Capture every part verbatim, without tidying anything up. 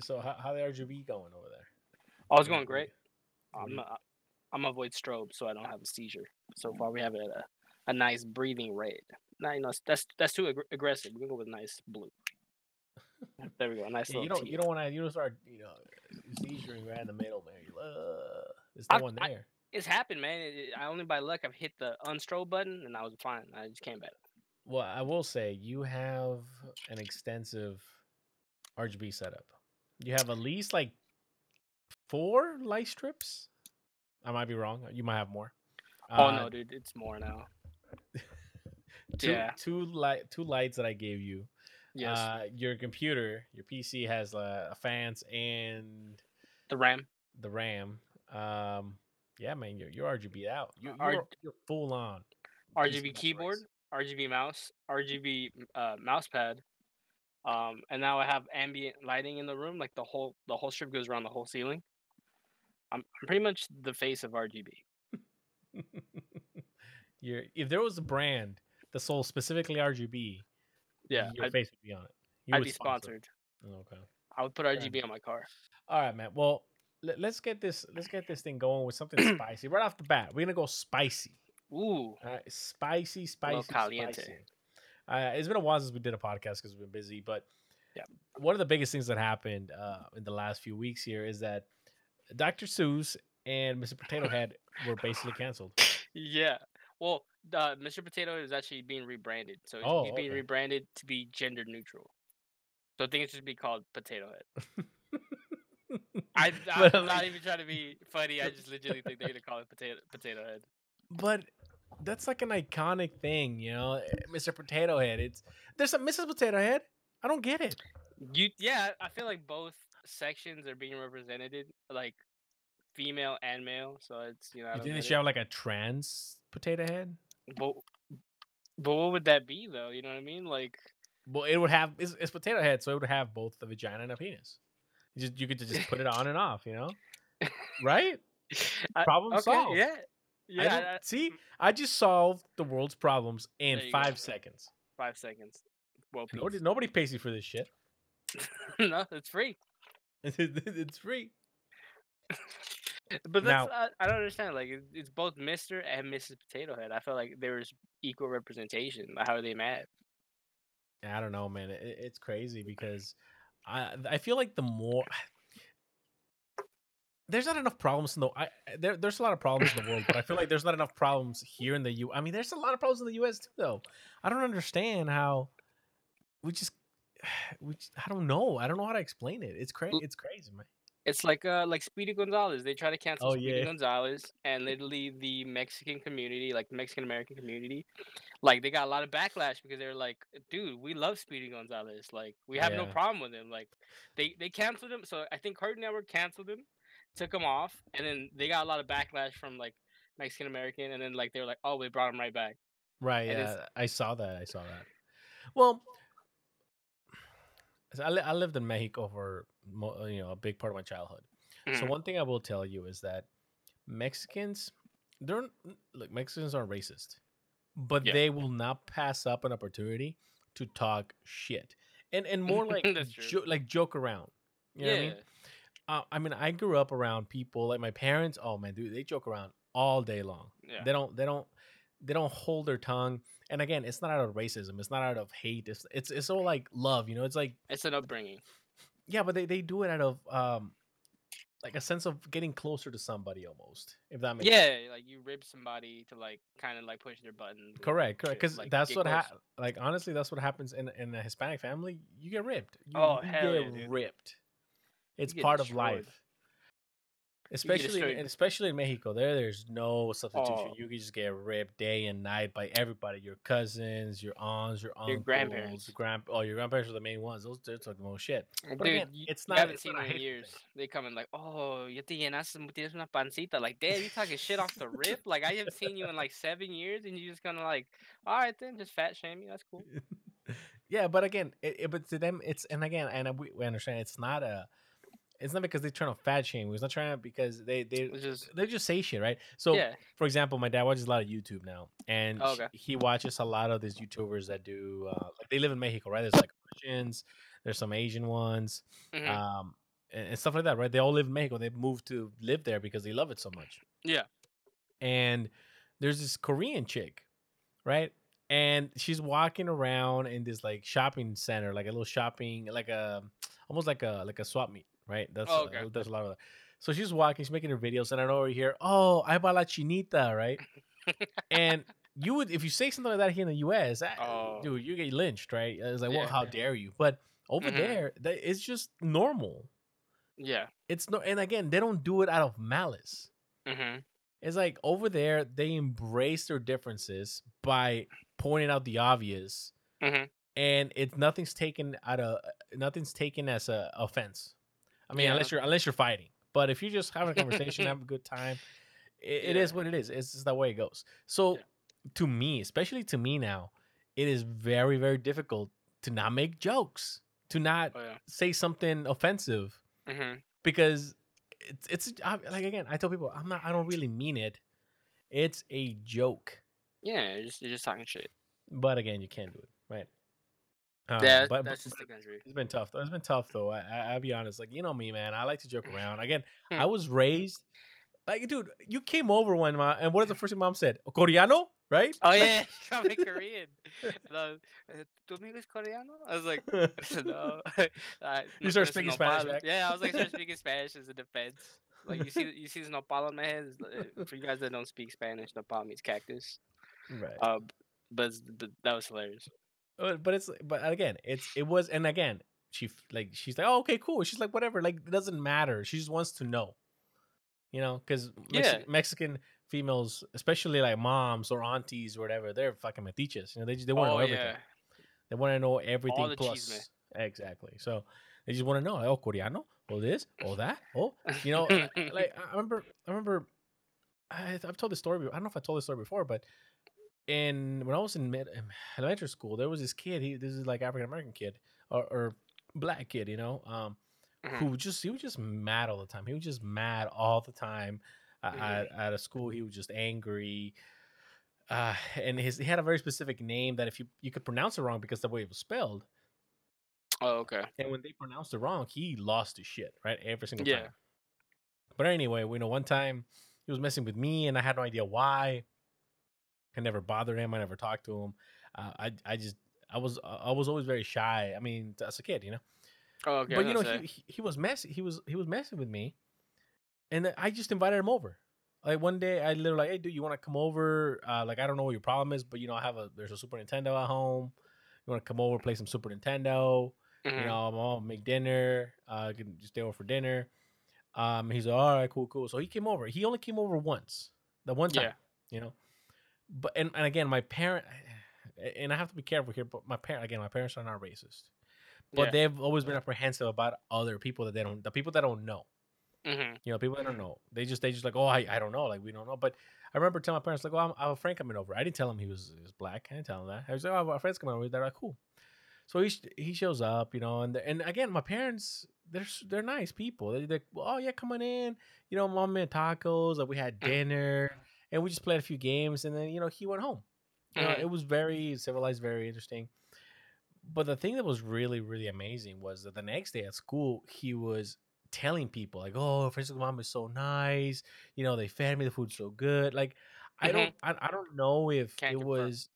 So how how the R G B going over there? Oh, it's going great. I'm a, I'm avoid strobe, so I don't have a seizure. So far, we have a a nice breathing red. Now, you know, that's that's too ag- aggressive. We're gonna go with nice blue. There we go. Nice. Yeah, you don't teeth. you don't want to you don't start you know seizuring right in the middle, man. Uh, it's the I, one there. I, it's happened, man. It, I only by luck I've hit the unstrobe button and I was fine. I just came back. Well, I will say you have an extensive R G B setup. You have at least like four light strips. I might be wrong. You might have more. Oh uh, no, dude, it's more now. two, yeah, two light, two lights that I gave you. Yes. Uh, your computer, your P C has uh, a fans and the RAM. The RAM. Um, yeah, man, you're, you're R G B out. You, you're, R- you're full on. R G B keyboard, price. R G B mouse, R G B uh, mouse pad. Um, and now I have ambient lighting in the room. Like the whole the whole strip goes around the whole ceiling. I'm pretty much the face of R G B. You're, if there was a brand that sold specifically R G B, yeah, your I'd, face would be on it. You I'd would be sponsored. sponsored. Okay. I would put R G B on my car. All right, man. Well, let, let's get this let's get this thing going with something spicy right off the bat. We're gonna go spicy. Ooh. All right, spicy, spicy, spicy. Uh, it's been a while since we did a podcast because we've been busy, but yeah. One of the biggest things that happened uh, in the last few weeks here is that Doctor Seuss and Mister Potato Head were basically canceled. Yeah. Well, uh, Mister Potato is actually being rebranded. So he's, oh, he's being okay. rebranded to be gender neutral. So I think it should be called Potato Head. I, I'm not even trying to be funny. I just legitimately think they're going to call it Potato, Potato Head. But that's like an iconic thing, you know, Mister Potato Head. It's there's a Missus Potato Head. I don't get it. You yeah, I feel like both sections are being represented, like female and male. So it's you know. I don't you think they should have like a trans Potato Head? But but what would that be though? You know what I mean? Like, well, it would have it's, it's Potato Head, so it would have both the vagina and a penis. You just you could just put it on and off, you know, right? I, Problem okay, solved. Yeah. Yeah. I I, see, I just solved the world's problems in five go. seconds. Five seconds. Well, nobody, nobody pays you for this shit. No, it's free. It's free. But that's now, I, I don't understand. Like, it, it's both Mister and Missus Potato Head. I feel like there's equal representation. How are they mad? I don't know, man. It, it's crazy because I I feel like the more. There's not enough problems in the I, there. There's a lot of problems in the world, but I feel like there's not enough problems here in the U. I mean, there's a lot of problems in the U S too, though. I don't understand how we just we. Just, I don't know. I don't know how to explain it. It's crazy. It's crazy, man. It's like uh, like Speedy Gonzalez. They try to cancel oh, Speedy yeah. Gonzalez, and literally the Mexican community, like the Mexican American community, like they got a lot of backlash because they're like, "Dude, we love Speedy Gonzalez. Like, we have yeah. no problem with him." Like, they they canceled him. So I think Cartoon Network canceled him. Took him off, and then they got a lot of backlash from like Mexican American, and then like they were like, "Oh, we brought him right back." Right? And yeah, I saw that. I saw that. Well, so I, li- I lived in Mexico for you know a big part of my childhood. Mm. So one thing I will tell you is that Mexicans, they're look Mexicans aren't racist, but yeah. they will not pass up an opportunity to talk shit and and more like jo- like joke around. You know yeah. what I mean? Uh, I mean, I grew up around people like my parents. Oh man, dude, they joke around all day long. Yeah. They don't, they don't, they don't hold their tongue. And again, it's not out of racism. It's not out of hate. It's it's it's all like love. You know, it's like it's an upbringing. Yeah, but they, they do it out of um, like a sense of getting closer to somebody almost. If that makes yeah, sense. like you rib somebody to like kind of like push their button. Correct, correct. Because like, that's what ha- like honestly, that's what happens in in a Hispanic family. You get ripped. You, oh you hell, get yeah, dude. ripped. It's part destroyed. of life, especially and especially in Mexico. There, there's no substitution. Oh. You can just get ripped day and night by everybody. Your cousins, your aunts, your uncles, your grandparents. Your grand, oh, your grandparents are the main ones. Those they're talking about shit. But dude, again, you, it's not. You haven't it's seen not in years. Thing. They come in like, oh, you te llenaste una pancita. Like, damn, you talking shit off the rip. Like, I haven't seen you in like seven years, and you just gonna like, all right then, just fat shame you. That's cool. Yeah, but again, it, it, but to them, it's and again, and we, we understand it's not a. It's not because they're trying to fat shame. It's not trying to because they they just they just say shit, right? So, yeah. for example, my dad watches a lot of YouTube now, and oh, okay. he watches a lot of these YouTubers that do. Uh, like they live in Mexico, right? There's like Russians, there's some Asian ones. Mm-hmm. Um, and stuff like that, right? They all live in Mexico. They moved to live there because they love it so much. Yeah. And there's this Korean chick, right? And she's walking around in this like shopping center, like a little shopping, like a almost like a like a swap meet, right? That's oh, okay. uh, that's a lot of that. So she's walking, she's making her videos, and I know over here, oh, I bought la chinita, right? And you would, if you say something like that here in the U S, oh. dude, you get lynched, right? It's like, yeah, well, how yeah. dare you? But over mm-hmm. there, that, it's just normal. Yeah, it's no, and again, they don't do it out of malice. Mm-hmm. It's like over there, they embrace their differences by pointing out the obvious, mm-hmm. and it's nothing's taken out of nothing's taken as a offense. I mean, yeah. unless you're unless you're fighting, but if you're just having a conversation, having a good time, it, yeah. it is what it is. It's just the way it goes. So. Yeah. To me, especially to me now, it is very, very difficult to not make jokes, to not oh, yeah. say something offensive, mm-hmm. because it's it's like again, I tell people I'm not, I don't really mean it. It's a joke. Yeah, you're just, you're just talking shit. But again, you can't do it, right? Um, yeah, but, that's but, just the country. It's been tough. It's been tough though. I, I I'll be honest. Like you know me, man. I like to joke around. Again, I was raised like, dude. You came over one mom, and what is the first thing mom said? Coreano. Right? Oh yeah, I'm Korean. No. ¿Tú me eres coreano? I was like, no. Uh, you start speaking no Spanish. Right? Yeah, I was like, I start speaking Spanish as a defense. Like you see, you see this nopal on my head. For you guys that don't speak Spanish, nopal means cactus. Right. Uh, but, but that was hilarious. But, but it's but again, it's it was and again, she like she's like, oh okay, cool. She's like, whatever. Like it doesn't matter. She just wants to know. You know, because Mex- yeah. Mexican females, especially like moms or aunties or whatever, they're fucking metiches. You know, they just, they want to oh, know everything. Yeah. They want to know everything. All the plus, cheese, exactly. So they just want to know, like, oh, coreano, oh this, oh that, oh. You know, like I remember, I remember, I, I've told this story. I don't know if I told this story before, but in when I was in mid, elementary school, there was this kid. He this is like African American kid or, or black kid, you know. Um, Mm-hmm. Who just he was just mad all the time. He was just mad all the time. Uh, mm-hmm. at, at a school, he was just angry. Uh, and his he had a very specific name that if you, you could pronounce it wrong because the way it was spelled. Oh, okay. And when they pronounced it wrong, he lost his shit, right? Every single yeah. time. But anyway, we know one time he was messing with me, and I had no idea why. I never bothered him. I never talked to him. Uh, I I just I was I was always very shy. I mean, as a kid, you know. Oh, okay, but you know he, he he was messy. He was he was messing with me, and I just invited him over. Like one day, I literally like, hey, dude, you want to come over? Uh, like I don't know what your problem is, but you know I have a there's a Super Nintendo at home. You want to come over, play some Super Nintendo? Mm-hmm. You know, I'll make dinner. Uh, I can just stay over for dinner. Um, he's like, all right, cool, cool. So he came over. He only came over once, the one time, yeah. you know. But and, and again, my parent, and I have to be careful here. But my parent, again, my parents are not racist. But yeah. they've always been apprehensive about other people that they don't, the people that don't know, mm-hmm. you know, people that don't know. They just, they just like, oh, I, I don't know, like we don't know. But I remember telling my parents, like, oh, I'm, I have a friend coming over. I didn't tell him he was, he was black. I didn't tell him that. I was like, oh, my friend's coming over. They're like, cool. So he he shows up, you know, and and again, my parents, they're they're nice people. They're like, oh yeah, come on in. You know, mom made tacos. Like we had dinner, and we just played a few games, and then you know he went home. You know, it was very civilized, very interesting. But the thing that was really, really amazing was that the next day at school, he was telling people like, "Oh, Francisco's mom is so nice. You know, they fed me. The food's so good." Like, mm-hmm. I don't, I, I don't know if Can't it confirm. was,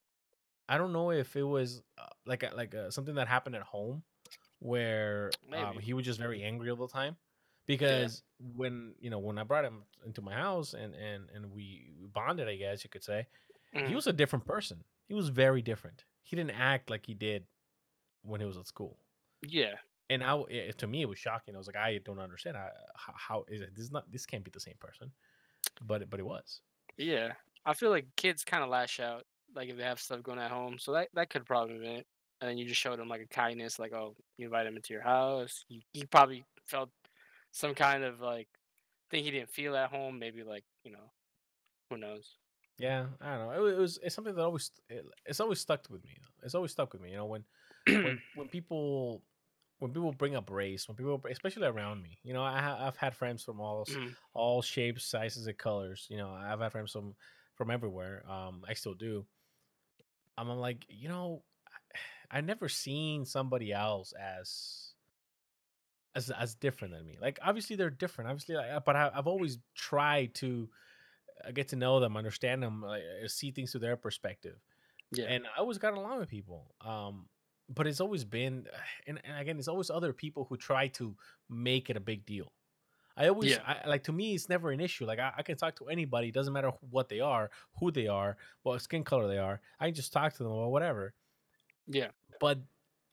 I don't know if it was uh, like, a, like a, something that happened at home where um, he was just very angry all the time. Because yeah. when you know, when I brought him into my house and and and we bonded, I guess you could say, mm. he was a different person. He was very different. He didn't act like he did when he was at school. Yeah. And I, it, to me, it was shocking. I was like, I don't understand. I, how, how is it? This is not, this can't be the same person, but, but it was. Yeah. I feel like kids kind of lash out, like if they have stuff going at home. So that, that could probably be it. And then you just showed them like a kindness, like, oh, you invite him into your house. You, you probably felt some kind of like thing he didn't feel at home. Maybe like, you know, who knows? Yeah. I don't know. It, it was, it's something that always, it, it's always stuck with me. It's always stuck with me. You know, when, When, when people when people bring up race, when people, especially around me, you know, I, I've had friends from all mm. all shapes, sizes, and colors. You know, I've had friends from from everywhere. Um, I still do. I'm, I'm like, you know, I, I never seen somebody else as as as different than me. Like, obviously they're different, obviously, like, but I, I've always tried to get to know them, understand them, like, see things through their perspective. Yeah. And I always got along with people. Um, but it's always been, and, and again, it's always other people who try to make it a big deal. I always, yeah. I, like, to me, it's never an issue. Like, I, I can talk to anybody. It doesn't matter what they are, who they are, what skin color they are. I can just talk to them or whatever. Yeah. But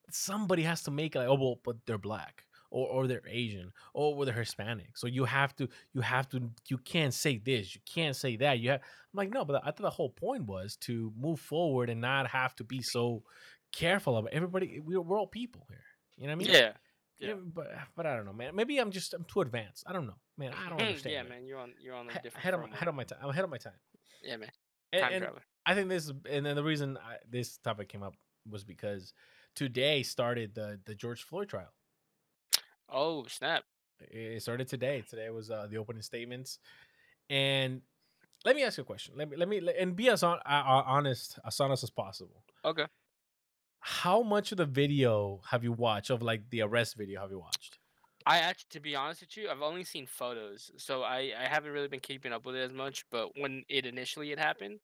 somebody has to make it like, oh, well, but they're black, or or they're Asian, or, or they're Hispanic. So you have to, you have to, you can't say this, you can't say that. You have, I'm like, no, but I thought the whole point was to move forward and not have to be so careful of it. Everybody. We're, we're all people here. You know what I mean? Yeah. Yeah. yeah, but but I don't know, man. Maybe I'm just I'm too advanced. I don't know, man. I don't understand. Yeah, man. man. You're on you're on a different. Ahead of my, ahead of my time. I'm ahead of my time. Yeah, man. Time and, traveler. And I think this is, and then the reason I, this topic came up was because today started the the George Floyd trial. Oh snap! It started today. Today was uh, the opening statements, and let me ask you a question. Let me let me and be as on, uh, honest as honest as possible. Okay. How much of the video have you watched of like the arrest video have you watched? I actually, to be honest with you, I've only seen photos. So I, I haven't really been keeping up with it as much. But when it initially it happened,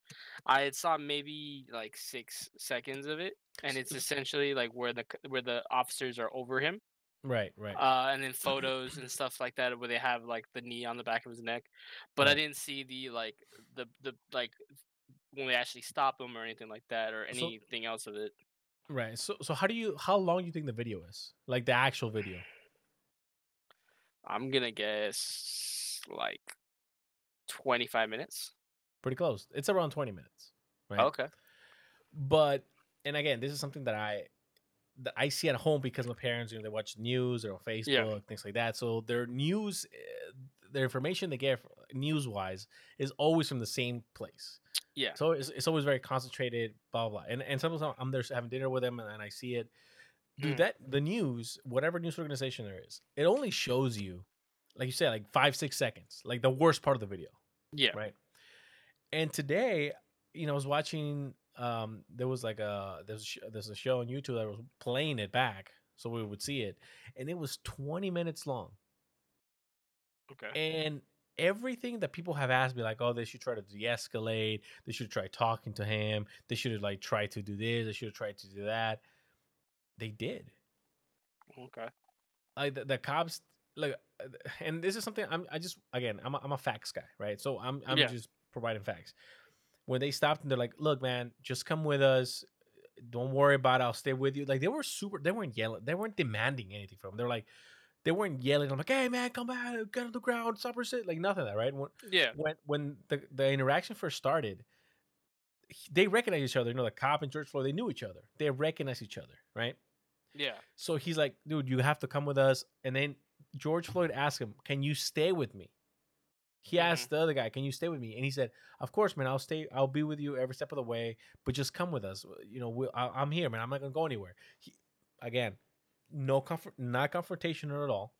I saw maybe like six seconds of it. And it's essentially like where the where the officers are over him. Right, right. Uh, and then photos and stuff like that where they have like the knee on the back of his neck. But right. I didn't see the like the, the like when they actually stop him or anything like that or anything so- else of it. Right. So, so how do you, how long do you think the video is? Like the actual video? I'm going to guess like twenty-five minutes. Pretty close. It's around twenty minutes. Right. Okay. But, and again, this is something that I, that I see at home because my parents, you know, they watch news or on Facebook, yeah. things like that. So their news, their information they get news wise is always from the same place. Yeah. So it's, it's always very concentrated, blah, blah, blah. And, and sometimes I'm there having dinner with them and, and I see it. Dude, mm. that, the news, whatever news organization there is, it only shows you, like you said, like five, six seconds, like the worst part of the video. Yeah. Right. And today, you know, I was watching, um, there was like a, there's a, there's a show on YouTube that was playing it back so we would see it. And it was twenty minutes long. Okay. And everything that people have asked me, like, oh, they should try to de-escalate, they should try talking to him, they should like try to do this, they should try to do that. They did. Okay. Like the, the cops, like, and this is something I'm. I just again, I'm. A, I'm a facts guy, right? So I'm. I'm yeah. just providing facts. When they stopped and they're like, "Look, man, just come with us. Don't worry about it. I'll stay with you." Like they were super. They weren't yelling. They weren't demanding anything from them. They're like. They weren't yelling. I'm like, hey, man, come back. Get on the ground. Stop or sit. Like, nothing like that, right? When, yeah. When when the, the interaction first started, they recognized each other. You know, the cop and George Floyd, they knew each other. They recognized each other, right? Yeah. So he's like, dude, you have to come with us. And then George Floyd asked him, can you stay with me? He mm-hmm. asked the other guy, can you stay with me? And he said, of course, man, I'll stay. I'll be with you every step of the way, but just come with us. You know, we'll, I, I'm here, man. I'm not going to go anywhere. He, again. No comfort, not confrontational at all.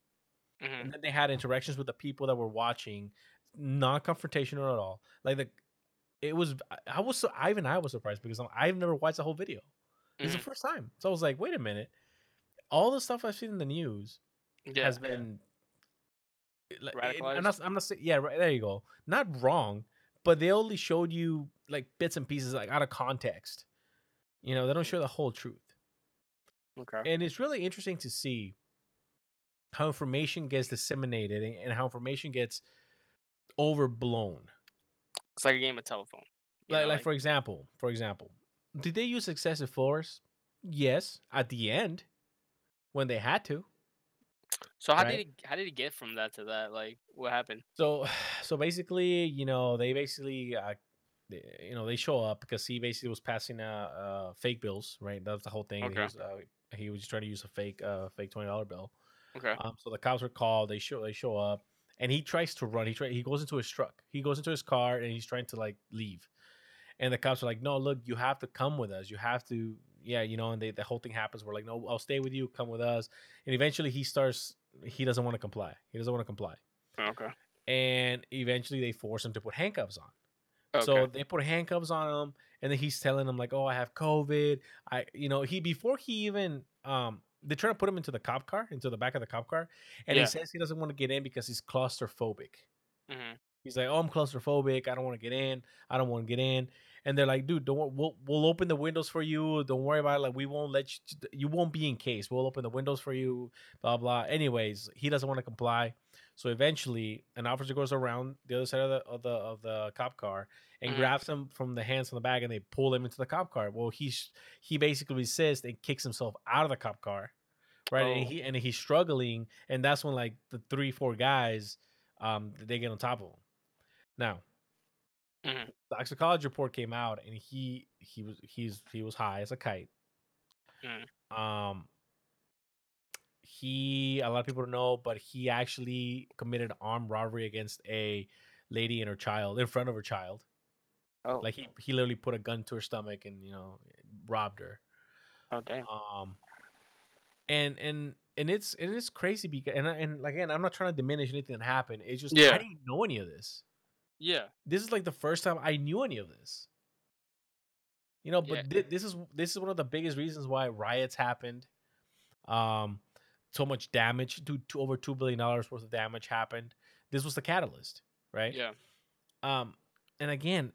Mm-hmm. And then they had interactions with the people that were watching, not confrontational at all. Like the, it was. I was so I even I was surprised because I'm, I've never watched the whole video. Mm-hmm. It's the first time, so I was like, wait a minute. All the stuff I've seen in the news yeah, has been. Yeah. Like, it, I'm not. I'm not. Yeah, right, there you go. Not wrong, but they only showed you like bits and pieces, like out of context. You know, they don't show the whole truth. Okay. And it's really interesting to see how information gets disseminated and how information gets overblown. It's like a game of telephone. Like, know, like, like, for example, for example, did they use excessive force? Yes, at the end, when they had to. So how right? did it, how did it get from that to that? Like, what happened? So, so basically, you know, they basically. Uh, You know, they show up because he basically was passing uh, uh fake bills, right? That's the whole thing. Okay. He was, uh, he was just trying to use a fake uh fake twenty dollar bill. Okay. Um, so the cops were called. They show they show up, and he tries to run. He try he goes into his truck. He goes into his car, and he's trying to like leave. And the cops are like, "No, look, you have to come with us. You have to, yeah, you know." And they, the whole thing happens. We're like, "No, I'll stay with you. Come with us." And eventually, he starts. He doesn't want to comply. He doesn't want to comply. Okay. And eventually, they force him to put handcuffs on. Okay. So they put handcuffs on him, and then he's telling them like, "Oh, I have COVID." I, you know, he before he even um they try to put him into the cop car, into the back of the cop car, and yeah. he says he doesn't want to get in because he's claustrophobic. Mm-hmm. He's like, "Oh, I'm claustrophobic. I don't want to get in. I don't want to get in." And they're like, "Dude, don't we'll we'll open the windows for you. Don't worry about it. Like, we won't let you. You won't be in case. We'll open the windows for you." Blah blah. Anyways, he doesn't want to comply. So eventually, an officer goes around the other side of the of the, of the cop car and mm-hmm. grabs him from the hands on the back, and they pull him into the cop car. Well, he he basically resists and kicks himself out of the cop car, right? Oh. And he and he's struggling, and that's when like the three four guys, um, they get on top of him. Now, mm-hmm. the toxicology report came out, and he he was he's he was high as a kite. Mm. Um, he a lot of people don't know, but he actually committed armed robbery against a lady and her child in front of her child. Oh, like he he literally put a gun to her stomach and you know robbed her. Okay. Um, and and and it's it is crazy because and and again, I'm not trying to diminish anything that happened. It's just yeah. I didn't know any of this. Yeah, this is like the first time I knew any of this, you know. But yeah. th- this is this is one of the biggest reasons why riots happened. Um, so much damage, to, to over two billion dollars worth of damage happened. This was the catalyst, right? Yeah. Um, and again,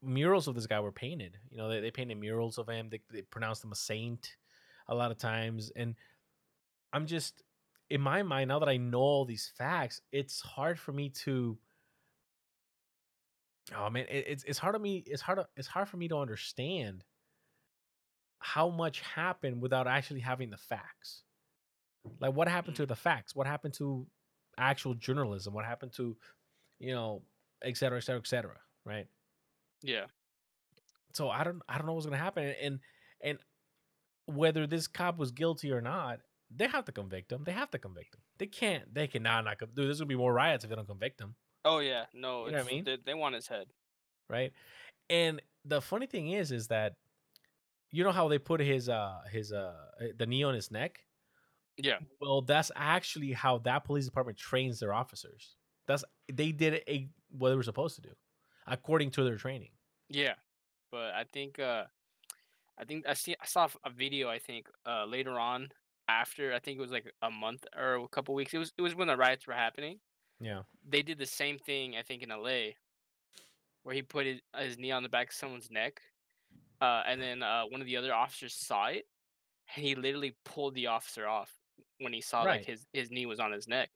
murals of this guy were painted. You know, they, they painted murals of him. They, they pronounced him a saint a lot of times. And I'm just in my mind now that I know all these facts, it's hard for me to. Oh man, it, it's it's hard for me. It's hard. It's hard for me to understand how much happened without actually having the facts. Like, what happened to the facts? What happened to actual journalism? What happened to, you know, et cetera, et cetera, et cetera, right? Yeah. So I don't. I don't know what's gonna happen, and and whether this cop was guilty or not, they have to convict him. They have to convict him. They can't. They cannot not. Dude, there's gonna be more riots if they don't convict him. Oh yeah, no, you know it's, what I mean? they, they want his head, right? And the funny thing is, is that you know how they put his uh his uh the knee on his neck? Yeah. Well, that's actually how that police department trains their officers. That's they did a what they were supposed to do, according to their training. Yeah, but I think uh, I think I see I saw a video I think uh later on after I think it was like a month or a couple weeks. It was it was when the riots were happening. Yeah, they did the same thing I think in L A, where he put his, his knee on the back of someone's neck, uh, and then uh, one of the other officers saw it, and he literally pulled the officer off when he saw right. like his, his knee was on his neck.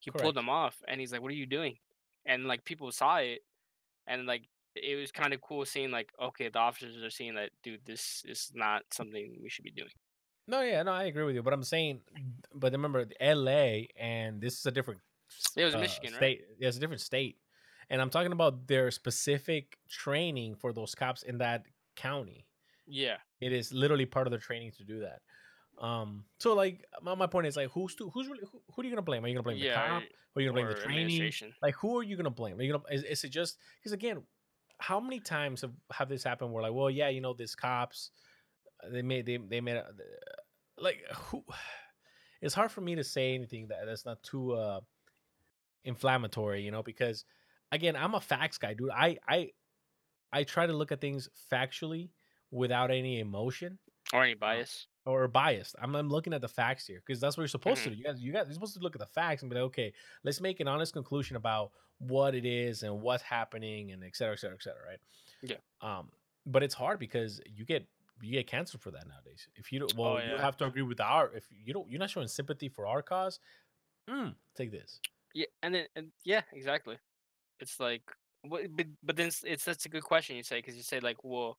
He Correct. pulled him off, and he's like, "What are you doing?" And like people saw it, and like it was kind of cool seeing like, okay, the officers are seeing that, dude, this is not something we should be doing. No, yeah, no, I agree with you, but I'm saying, but remember L A, and this is a different. It was uh, Michigan, state. right? Yeah, it's a different state. And I'm talking about their specific training for those cops in that county. Yeah. It is literally part of their training to do that. Um, so, like, my, my point is, like, who's to, who's really, who, who are you going to blame? Are you going to blame yeah, the cop? Or are you going to blame the training? Like, who are you going to blame? Are you gonna, is, is it just... Because, again, how many times have, have this happened where, like, well, yeah, you know, these cops, they made... They, they made a, like, who... It's hard for me to say anything that that's not too... Uh, inflammatory, you know, because again, I'm a facts guy, dude. I I I try to look at things factually without any emotion or any bias or, or biased. I'm I'm looking at the facts here because that's what you're supposed mm-hmm. to do. You guys, you guys, you're supposed to look at the facts and be like, okay, let's make an honest conclusion about what it is and what's happening and et cetera, et cetera, et cetera, right? Yeah. Um, but it's hard because you get you get canceled for that nowadays. If you don't, well, oh, yeah. you have to agree with our. If you don't, you're not showing sympathy for our cause. Mm, take this. Yeah, and then and yeah, exactly. It's like, but but then it's, it's that's a good question you say because you say like, well,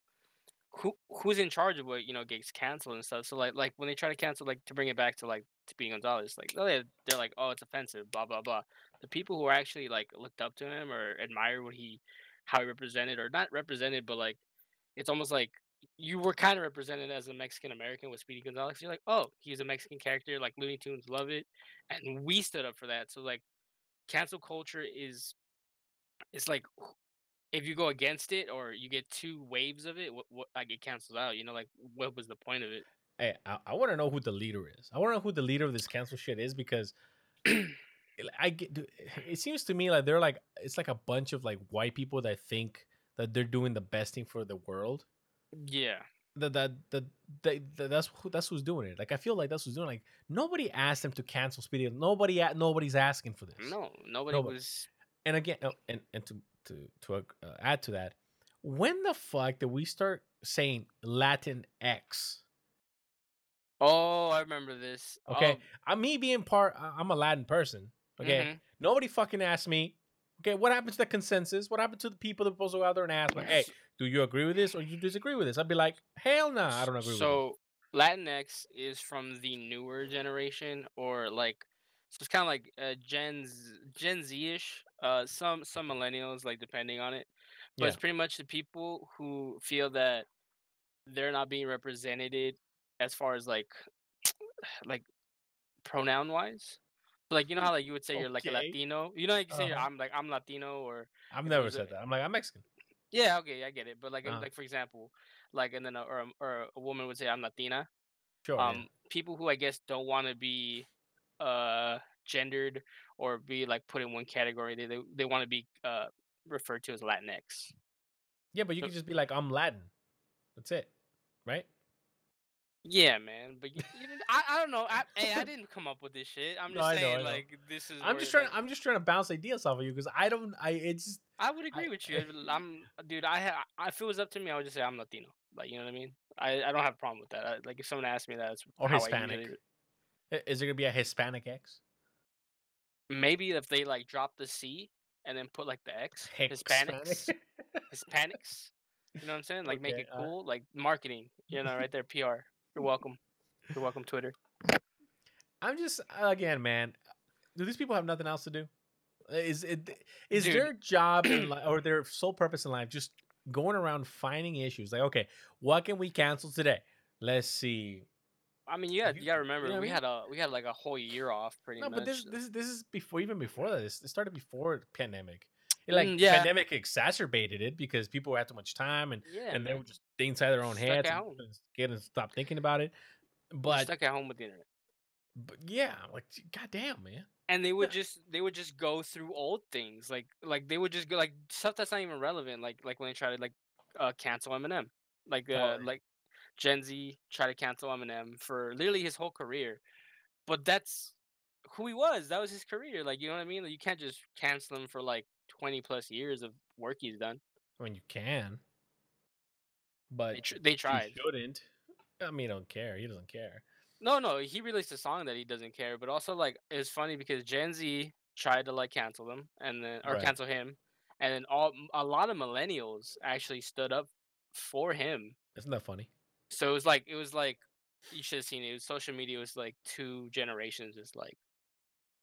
who who's in charge of what you know gets canceled and stuff. So like like when they try to cancel like to bring it back to like to being Gonzalez, like oh they're, they're like oh it's offensive, blah blah blah. The people who are actually like looked up to him or admired what he how he represented or not represented, but like it's almost like you were kind of represented as a Mexican American with Speedy Gonzalez. You're like oh he's a Mexican character like Looney Tunes love it, and we stood up for that. So like. Cancel culture is, it's like, if you go against it or you get two waves of it, what, what I get canceled out. You know, like what was the point of it? Hey, I, I want to know who the leader is. I want to know who the leader of this cancel shit is because I get. It seems to me like they're like it's like a bunch of like white people that think that they're doing the best thing for the world. Yeah, that that that they that, that's who that's who's doing it. Like I feel like that's who's doing it. Like nobody asked them to cancel Speedy. Nobody nobody's asking for this. No, nobody, nobody. was. And again, and and to to to uh, add to that, when the fuck did we start saying Latin X? Oh, I remember this. Okay, um, I me being part, I'm a Latin person. Okay, mm-hmm. Nobody fucking asked me. Okay, what happened to the consensus? What happened to the people that were supposed to go out there and ask, like, hey, do you agree with this or do you disagree with this? I'd be like, hell no, nah, I don't agree so, with it. So, Latinx is from the newer generation, or like, so it's kind of like uh, Gen, Gen Z-ish, uh, some, some millennials, like, depending on it. But yeah. It's pretty much the people who feel that they're not being represented as far as, like, like pronoun-wise. Like, you know how, like, you would say okay. You're, like, a Latino? You know, like, you say uh-huh. I'm, like, I'm Latino or... I've never said a, that. I'm, like, I'm Mexican. Yeah, okay, I get it. But, like, uh-huh. like for example, like, and then, a, or, or a woman would say I'm Latina. Sure. Um, yeah. People who, I guess, don't want to be uh gendered or be, like, put in one category. They they, they want to be uh referred to as Latinx. Yeah, but you so, can just be, like, I'm Latin. That's it. Right? Yeah, man, but you, you didn't, I, I don't know. I, hey, I didn't come up with this shit. I'm just no, saying, know, like this is. I'm just trying. Like, I'm just trying to bounce ideas off of you because I don't. I it's. I would agree I, with you. I, I'm, dude. I ha, if it was up to me, I would just say I'm Latino. Like, you know what I mean? I, I don't have a problem with that. I, like if someone asked me that, it's or Hispanic. Is there gonna be a Hispanic X? Maybe if they like drop the C and then put like the X. Hispanics. Hispanics. Hispanics. You know what I'm saying? Like okay, make it cool. Uh, like marketing. You know, right there. P R. You're welcome. You're welcome, Twitter. I'm just again, man. Do these people have nothing else to do? Is it is Dude. their job in li- or their sole purpose in life just going around finding issues? Like, okay, what can we cancel today? Let's see. I mean, yeah, you, you gotta remember you know we mean? had a we had like a whole year off, pretty no, much. No, but this this this is before even before that. This it started before the pandemic. It, like mm, yeah. pandemic exacerbated it because people had too much time and, yeah, and they were just inside their own heads and getting stop thinking about it. But stuck at home with the internet. But yeah, like goddamn, man. And they would just they would just go through old things like like they would just go like stuff that's not even relevant. Like like when they try to like uh, cancel Eminem, like uh, like Gen Z try to cancel Eminem for literally his whole career. But that's who he was. That was his career. Like you know what I mean. Like, you can't just cancel him for like twenty plus years of work he's done. I mean, you can, but they, tr- they tried. He shouldn't. I mean, I don't care. He doesn't care. No, no. He released a song that he doesn't care, but also like it's funny because Gen Z tried to like cancel them and then or right. cancel him, and then all a lot of millennials actually stood up for him. Isn't that funny? So it was like it was like you should have seen it. It was social media was like two generations just like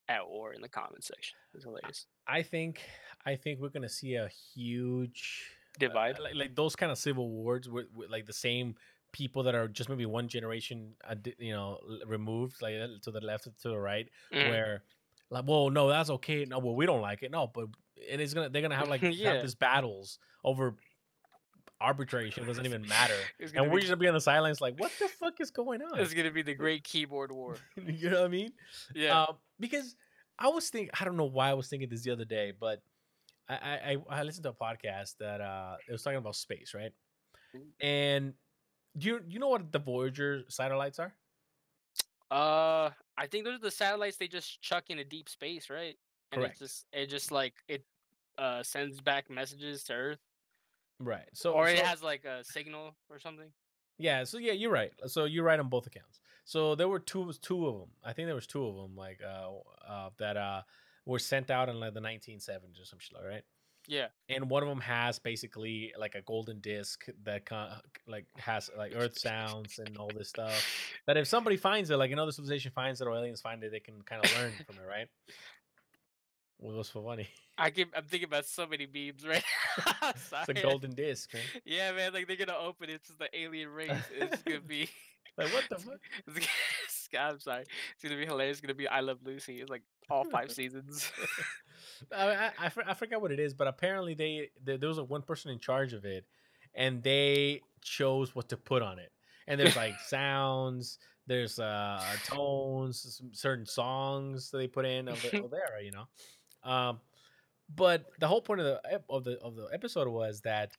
at war in the comment section. It's hilarious. I think I think we're gonna see a huge divide, uh, like, like those kind of civil wars, with, with like the same people that are just maybe one generation, uh, you know, removed, like to the left, to the right, mm. where like, well, no, that's okay, no, well, we don't like it, no, but and it's gonna they're gonna have like yeah. have these battles over arbitration. It doesn't even matter, and we're just gonna be on the sidelines, like, what the fuck is going on? It's gonna be the great keyboard war. You know what I mean? Yeah. Um, because I was thinking, I don't know why I was thinking this the other day, but I I, I listened to a podcast that uh, it was talking about space, right? And do you you know what the Voyager satellites are? Uh, I think those are the satellites they just chuck into deep space, right? And Correct. It just it just like it uh, sends back messages to Earth, right? So or so, it has like a signal or something. Yeah, so yeah, you're right. So you're right on both accounts. So there were two, two of them. I think there was two of them, like uh, uh, that uh, were sent out in like the nineteen seventies or some shit, right? Yeah. And one of them has basically like a golden disc that con- like has like Earth sounds and all this stuff. That if somebody finds it, like another civilization finds it or aliens find it, they can kind of learn from it, right? Well, what's so funny? I keep, I'm thinking about so many memes right now. It's a golden disc, man. Yeah, man. Like, they're going to open it to the alien race. It's going to be... like, what the fuck? I'm sorry. It's going to be hilarious. It's going to be I Love Lucy. It's like all five seasons. I, mean, I, I, I forgot what it is, but apparently they, they there was a one person in charge of it, and they chose what to put on it. And there's, like, sounds... There's uh, tones, some certain songs that they put in over there, you know? Um, but the whole point of the of the of the episode was that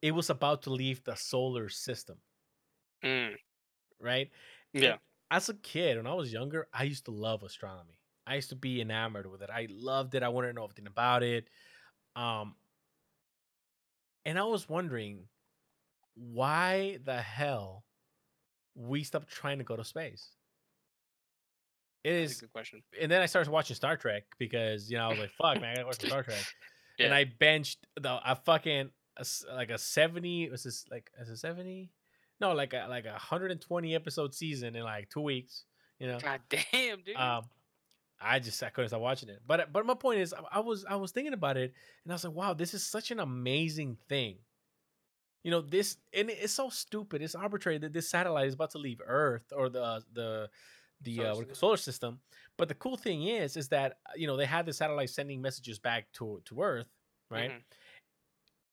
it was about to leave the solar system, Mm. Right? Yeah. And as a kid, when I was younger, I used to love astronomy. I used to be enamored with it. I loved it. I wanted to know everything about it. Um, and I was wondering why the hell we stopped trying to go to space. It is That's a good question. And then I started watching Star Trek because, you know, I was like, fuck, man, I gotta watch Star Trek. Yeah. And I benched the I fucking a, like a seventy. Was this like is it seventy? No, like a like a hundred and twenty episode season in like two weeks. You know, god damn, dude. Um, I just I couldn't stop watching it. But but my point is, I, I was I was thinking about it, and I was like, wow, this is such an amazing thing. You know, this, and it's so stupid. It's arbitrary that this satellite is about to leave Earth or the the. the solar, uh, system. solar system. But the cool thing is, is that, you know, they had the satellite sending messages back to, to Earth. Right. Mm-hmm.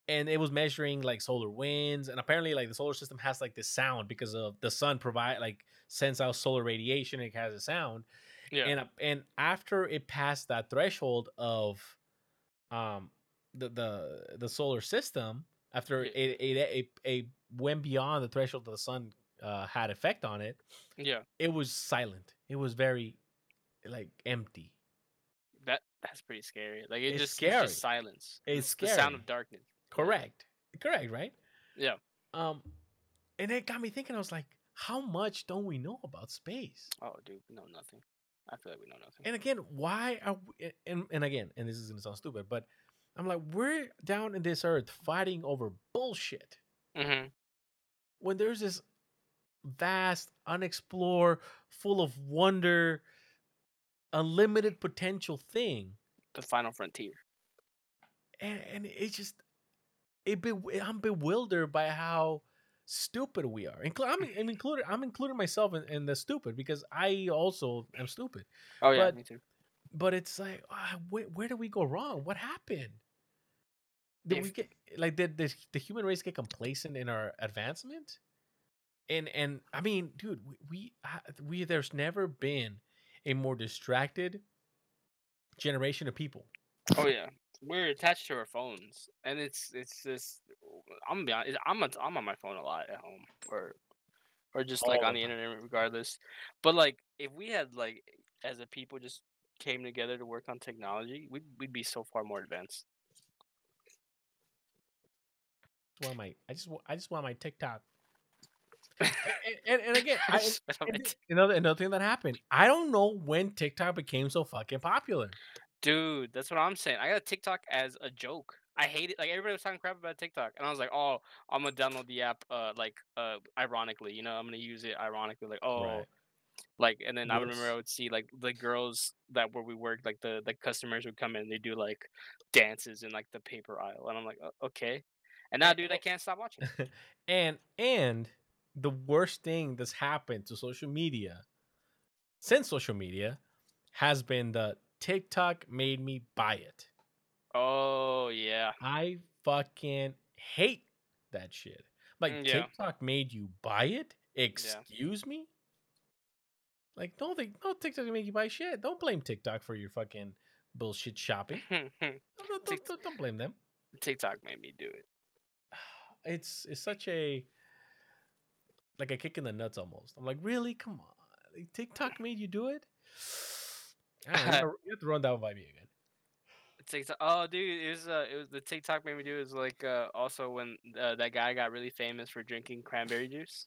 And it was measuring like solar winds. And apparently like the solar system has like this sound because of the sun provide like sends out solar radiation. And it has a sound. Yeah. And, and after it passed that threshold of um the, the, the solar system, after yeah. it, it, it, it went beyond the threshold of the sun, Uh, had effect on it. Yeah, it was silent. It was very, like, empty. That that's pretty scary. Like it it's just scary. It's just silence. It's scary. The sound of darkness. Correct. Correct. Right. Yeah. Um, and it got me thinking. I was like, how much don't we know about space? Oh, dude, we know nothing. I feel like we know nothing. And again, why are we, and and again, and this is gonna sound stupid, but I'm like, we're down in this earth fighting over bullshit. Mm-hmm. When there's this vast, unexplored, full of wonder, unlimited potential thing. The final frontier. And and it just, it be, I'm bewildered by how stupid we are. Inclu- I'm, I'm included. I'm including myself in, in the stupid because I also am stupid. Oh yeah, but, me too. But it's like, uh, where, where did we go wrong? What happened? Did if, we get like did the the human race get complacent in our advancement? And and I mean, dude, we, we we there's never been a more distracted generation of people. Oh yeah, we're attached to our phones, and it's it's just I'm be honest, I'm a, I'm on my phone a lot at home, or or just like oh. on the internet, regardless. But like, if we had like as a people just came together to work on technology, we'd we'd be so far more advanced. I just want my I just I just want my TikTok. and, and, and again, I, and another another thing that happened. I don't know when TikTok became so fucking popular. Dude, that's what I'm saying. I got a TikTok as a joke. I hate it. Like everybody was talking crap about TikTok, and I was like, "Oh, I'm gonna download the app." Uh, like, uh, ironically, you know, I'm gonna use it ironically. Like, oh, right. like, and then yes. I remember I would see like the girls that where we worked, like the the customers would come in, they do like dances in like the paper aisle, and I'm like, oh, okay. And now, dude, I can't stop watching. and and. The worst thing that's happened to social media since social media has been the TikTok made me buy it. Oh, yeah. I fucking hate that shit. Like, yeah. TikTok made you buy it? Excuse yeah. me? Like, don't think, no, TikTok made you buy shit. Don't blame TikTok for your fucking bullshit shopping. don't, don't, don't, don't blame them. TikTok made me do it. It's It's such a... Like a kick in the nuts almost. I'm like, really? Come on. Like, TikTok made you do it? I don't know, you have to run down by me again. TikTok. Oh, dude. It was, uh, it was the TikTok made me do it was like uh, also when uh, that guy got really famous for drinking cranberry juice.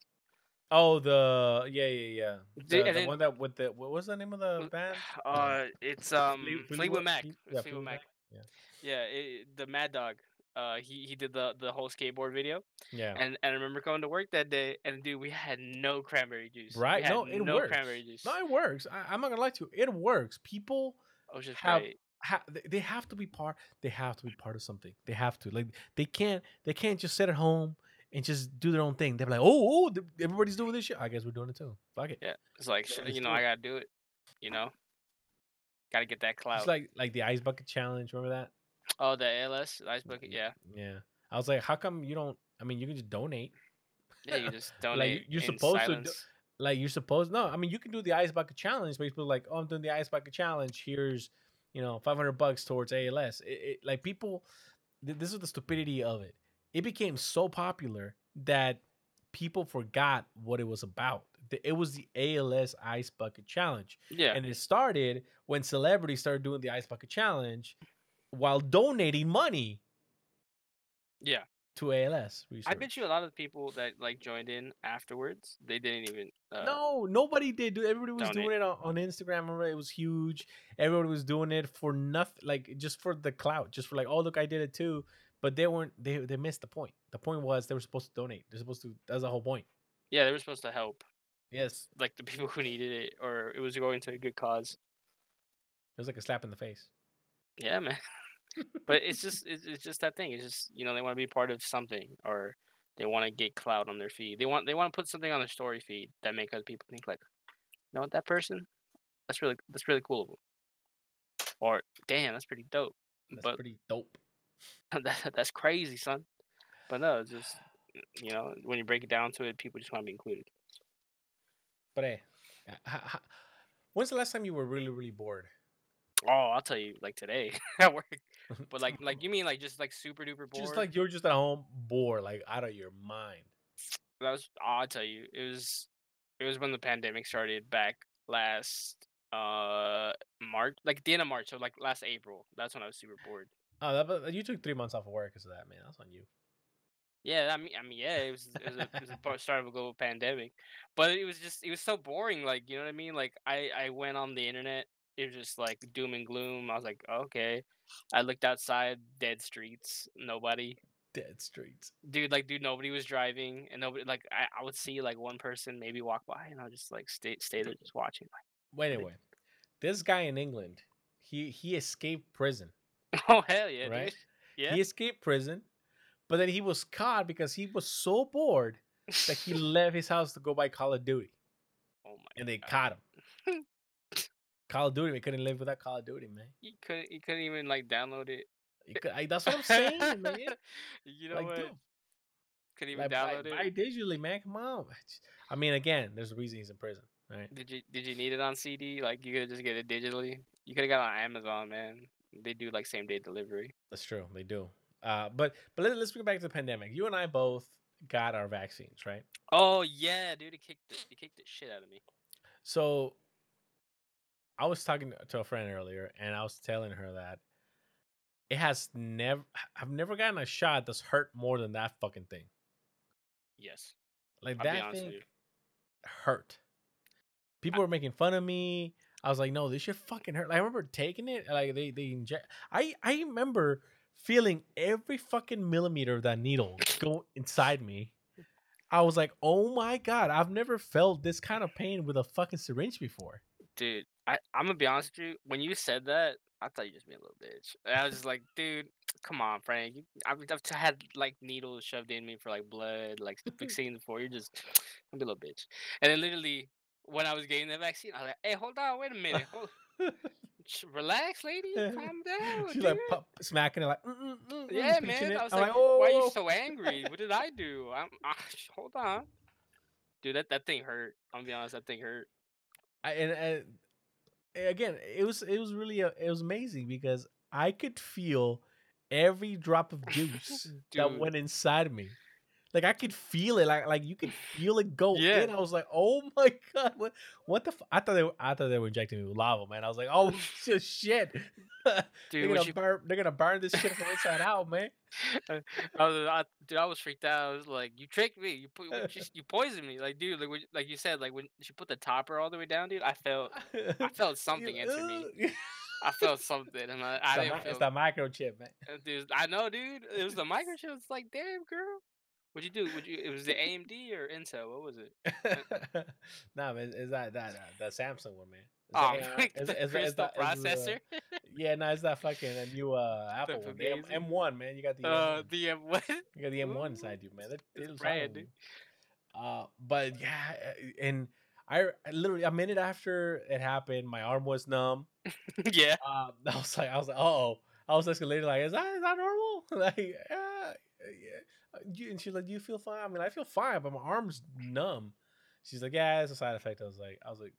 Oh, the. Yeah, yeah, yeah. The, the then, one that with the. What was the name of the band? Uh, It's um Fleetwood Mac. Yeah, Fleetwood Mac. Yeah, yeah it, the Mad Dog. Uh, he, he did the, the whole skateboard video. Yeah. And and I remember going to work that day, and dude, we had no cranberry juice. Right? No, it no works. Cranberry juice. No, it works. I, I'm not gonna lie to you. It works. People just have, ha, they have to be part. They have to be part of something. They have to like they can't they can't just sit at home and just do their own thing. They're like, oh, oh everybody's doing this shit. I guess we're doing it too. Fuck it. Yeah. It's like yeah, you know, I gotta do it. You know, gotta get that clout. It's like like the ice bucket challenge. Remember that? Oh, the A L S, the ice bucket, yeah. Yeah. I was like, how come you don't, I mean, you can just donate. Yeah, you just donate like, you're in supposed silence. To, do, like, you're supposed, no, I mean, you can do the ice bucket challenge, but people are like, oh, I'm doing the ice bucket challenge. Here's, you know, five hundred bucks towards A L S. It, it, like, people, th- this is the stupidity of it. It became so popular that people forgot what it was about. It was the A L S Ice Bucket Challenge. Yeah. And it started when celebrities started doing the Ice Bucket Challenge while donating money. Yeah. To A L S research. I bet you a lot of people that like joined in afterwards, they didn't even. Uh, no, nobody did. Everybody was donate. doing it on, on Instagram. Remember, it was huge. Everyone was doing it for nothing, like just for the clout, just for like, oh look, I did it too. But they weren't. They they missed the point. The point was they were supposed to donate. They're supposed to. That's the whole point. Yeah, they were supposed to help. Yes, like the people who needed it, or it was going to a good cause. It was like a slap in the face. Yeah, man. But it's just it's, it's just that thing. It's just, you know, they want to be part of something, or they want to get clout on their feed. They want they want to put something on their story feed that make other people think like, you know what, that person, that's really that's really cool of them. Or damn, that's pretty dope. That's but, pretty dope. that, that's crazy, son. But no, it's just, you know, when you break it down to it, people just want to be included. But hey, how, how, when's the last time you were really really bored? Oh, I'll tell you, like today at work. But like, like you mean like just like super duper bored? Just like you're just at home bored, like out of your mind. That was, oh, I'll tell you, it was, it was when the pandemic started back last uh March, like the end of March, so like last April. That's when I was super bored. Oh, that, but you took three months off of work because of that, man. That's on you. Yeah, I mean, I mean, yeah, it was, it was, a, it was a start of a global pandemic, but it was just, it was so boring. Like, you know what I mean? Like, I, I went on the internet. It was just like doom and gloom. I was like, okay. I looked outside, dead streets, nobody. Dead streets, dude. Like, dude, nobody was driving, and nobody. Like, I, I would see like one person maybe walk by, and I would just like stay, stay there just watching. Like, wait, anyway, this guy in England, he he escaped prison. Oh hell yeah, right? Dude. Yeah, he escaped prison, but then he was caught because he was so bored that he left his house to go buy Call of Duty. Oh my! And they God. caught him. Call of Duty, we couldn't live without Call of Duty, man. You couldn't, you couldn't even like download it. Could, I, that's what I'm saying, man. You know like, what? Dude, couldn't even like, download buy, it. Buy digitally, man. Come on. I mean, again, there's a reason he's in prison, right? Did you Did you need it on C D? Like, you could just get it digitally. You could have got it on Amazon, man. They do like same day delivery. That's true. They do. Uh, but but let's, let's go back to the pandemic. You and I both got our vaccines, right? Oh yeah, dude. It kicked the, it kicked the shit out of me. So. I was talking to a friend earlier, and I was telling her that it has never, I've never gotten a shot that's hurt more than that fucking thing. Yes. Like I'll that thing hurt. People I, were making fun of me. I was like, no, this shit fucking hurt. Like, I remember taking it. Like they, they inject. I, I remember feeling every fucking millimeter of that needle go inside me. I was like, oh my God, I've never felt this kind of pain with a fucking syringe before. Dude, I, I'm going to be honest with you. When you said that, I thought you just being a little bitch. And I was just like, dude, come on, Frank. You, I've, I've had, like, needles shoved in me for, like, blood, like, vaccine before. You're just, I'm a little bitch. And then literally, when I was getting the vaccine, I was like, hey, hold on, wait a minute. Hold Relax, lady. Calm down. She's dude. like, pop, smacking it, like, mm, mm, yeah, man. It. I was I'm like, like oh. Why are you so angry? What did I do? I'm, I, hold on. Dude, that, that thing hurt. I'm going to be honest, that thing hurt. I, and, and again, it was it was really a, it was amazing because I could feel every drop of juice that went inside me. Like I could feel it, like like you could feel it go yeah. in. I was like, oh my God, what what the? F-? I thought they were, I thought they were injecting me with lava, man. I was like, oh shit, dude, they're gonna you... burn, they're gonna burn this shit from inside out, man. I was, I, dude, I was freaked out. I was like, you tricked me, you put, you, you poisoned me, like dude, like when, like you said, like when she put the topper all the way down, dude, I felt, I felt something enter me. I felt something, and I, I didn't. It's feel... the microchip, man. Dude, I know, dude. It was the microchip. It's like, damn, girl. What'd you do? Would you? It was the A M D or Intel. What was it? Nah, man, it's not that uh, the Samsung one, man. It's oh, that, like it's, the it's, crystal it's, processor. It's, uh, yeah, no, it's that fucking a new uh, Apple one. The M- M1, man. You got the uh, M one. The M one. You got the M one inside you, man. That, it's brand new. Uh, but yeah, and I, I literally a minute after it happened, my arm was numb. yeah. Uh, I was like, I was like, oh, I was asking later, like, is that is that normal? like, uh, yeah. You, and she's like, do you feel fine? I mean, I feel fine, but my arm's numb. She's like, yeah, it's a side effect. I was like, I was like,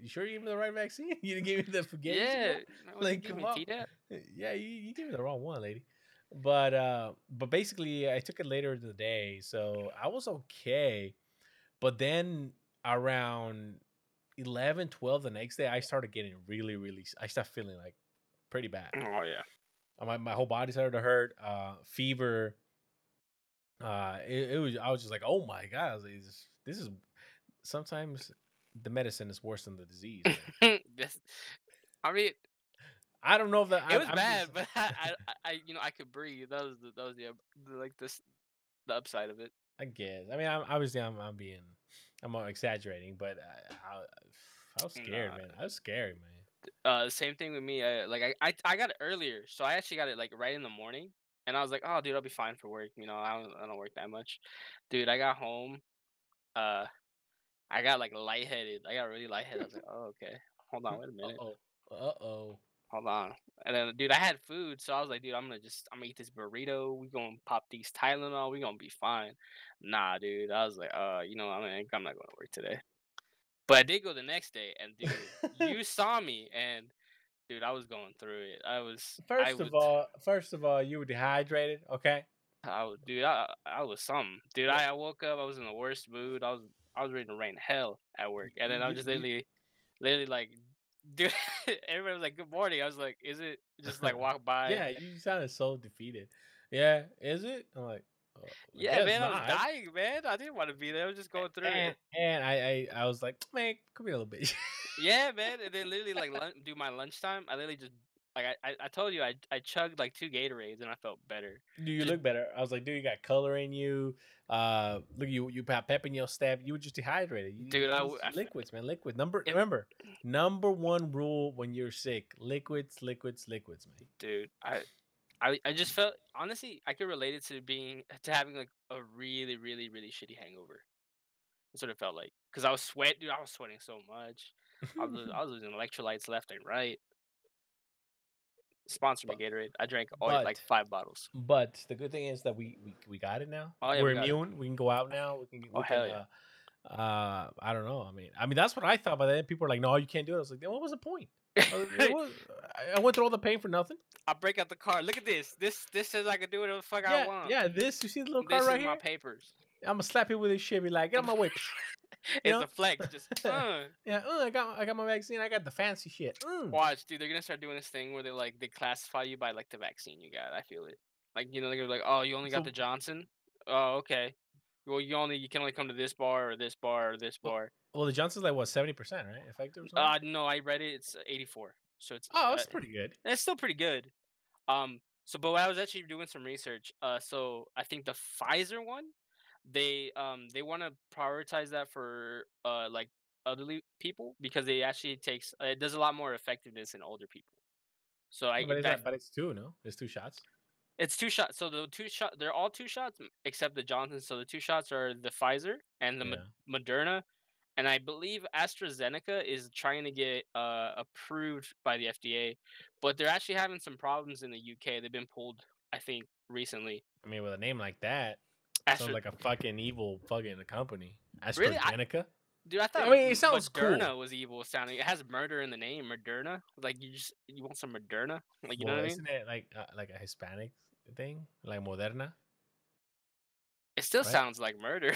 you sure you gave me the right vaccine? You didn't give me the forget? Yeah, like, come on. Yeah, you, you gave me the wrong one, lady. But uh, but basically, I took it later in the day, so I was okay. But then around eleven, twelve the next day, I started getting really, really. I started feeling like pretty bad. Oh yeah, my my whole body started to hurt. Uh, fever. Uh, it, it was. I was just like, oh my god, this, this is. Sometimes the medicine is worse than the disease. I mean. I don't know if that it I, was I'm bad, just... but I, I, I, you know, I could breathe. That was the, that was the, the like this, the upside of it. I guess. I mean, I'm, obviously, I'm, I'm being, I'm exaggerating, but I, I, I was scared, nah. man. I was scared, man. Uh, same thing with me. I, like, I, I, I got it earlier, so I actually got it like right in the morning, and I was like, oh, dude, I'll be fine for work. You know, I don't, I don't work that much, dude. I got home, uh, I got like lightheaded. I got really lightheaded. I was like, oh, okay, hold on, wait a minute. Uh oh. Hold on. And then, dude, I had food, so I was like, dude, I'm gonna just, I'm gonna eat this burrito. We gonna pop these Tylenol. We gonna be fine. Nah, dude. I was like, uh, you know, I mean, I'm not going to work today. But I did go the next day, and dude, you saw me, and dude, I was going through it. I was. First I of was, all, first of all, you were dehydrated, okay? I was, dude. I, I was something, dude. I, I woke up. I was in the worst mood. I was, I was ready to rain hell at work, and then I was just literally, literally like. Dude, everybody was like, good morning. I was like, is it? Just like walk by. Yeah, you sounded so defeated. Yeah, is it? I'm like, oh, yeah, man, not. I was dying, man. I didn't want to be there. I was just going through and, it. And I, I, I was like, man, come here a little bit. Yeah, man. And then literally, like, lunch, do my lunchtime. I literally just, like, I, I told you, I, I chugged like two Gatorades and I felt better. Dude, you just, look better. I was like, dude, you got color in you. Uh, look, you you got pep in your step. You were just dehydrated. You, dude, I, I liquids, man, liquid. Number it, remember, number one rule when you're sick: liquids, liquids, liquids, man. Dude, I, I, I just felt honestly, I could relate it to being to having like a really, really, really shitty hangover. That's what it felt like because I was sweat, dude. I was sweating so much. I was I was losing electrolytes left and right. Sponsored by Gatorade. I drank all but, like five bottles. But the good thing is that we we, we got it now. Oh, yeah, we're we immune. It. We can go out now. We can. Oh we hell can, yeah! Uh, uh, I don't know. I mean, I mean that's what I thought. But then people were like, "No, you can't do it." I was like, "What was the point? I, was, I went through all the pain for nothing." I break out the card. Look at this. This this says I can do whatever the fuck yeah, I want. Yeah, this you see the little card right here. This is my papers. I'm gonna slap you with this shit. Be like, get out my way. It's you know? A flex. Just uh. yeah, uh, I got I got my vaccine. I got the fancy shit. Mm. Watch, dude. They're gonna start doing this thing where they like they classify you by like the vaccine you got. I feel it. Like you know they're gonna be like, oh, you only so, got the Johnson. Oh, okay. Well, you only you can only come to this bar or this bar or this well, bar. Well, the Johnson's like what seventy percent, right? Effective. Or uh no, I read it. It's eighty four. So it's oh, that's uh, pretty good. It's still pretty good. Um. So, but when I was actually doing some research, uh, so I think the Pfizer one. They um they want to prioritize that for uh like elderly people because it actually takes uh, it does a lot more effectiveness in older people. So I but, that, but it's two no it's two shots. It's two shots. So the two shot they're all two shots except the Johnson. So the two shots are the Pfizer and the yeah. Mo- Moderna, and I believe AstraZeneca is trying to get uh approved by the F D A, but they're actually having some problems in the U K. They've been pulled, I think, recently. I mean, with a name like that. Astra- sounds like a fucking evil fucking company. AstraZeneca? Really? I, dude, I thought I mean, it sounds Moderna cool. was evil sounding. It has murder in the name, Moderna. Like, you just, you want some Moderna? Like, you well, know what isn't I mean? It like, uh, like a Hispanic thing? Like Moderna? It still right? sounds like murder.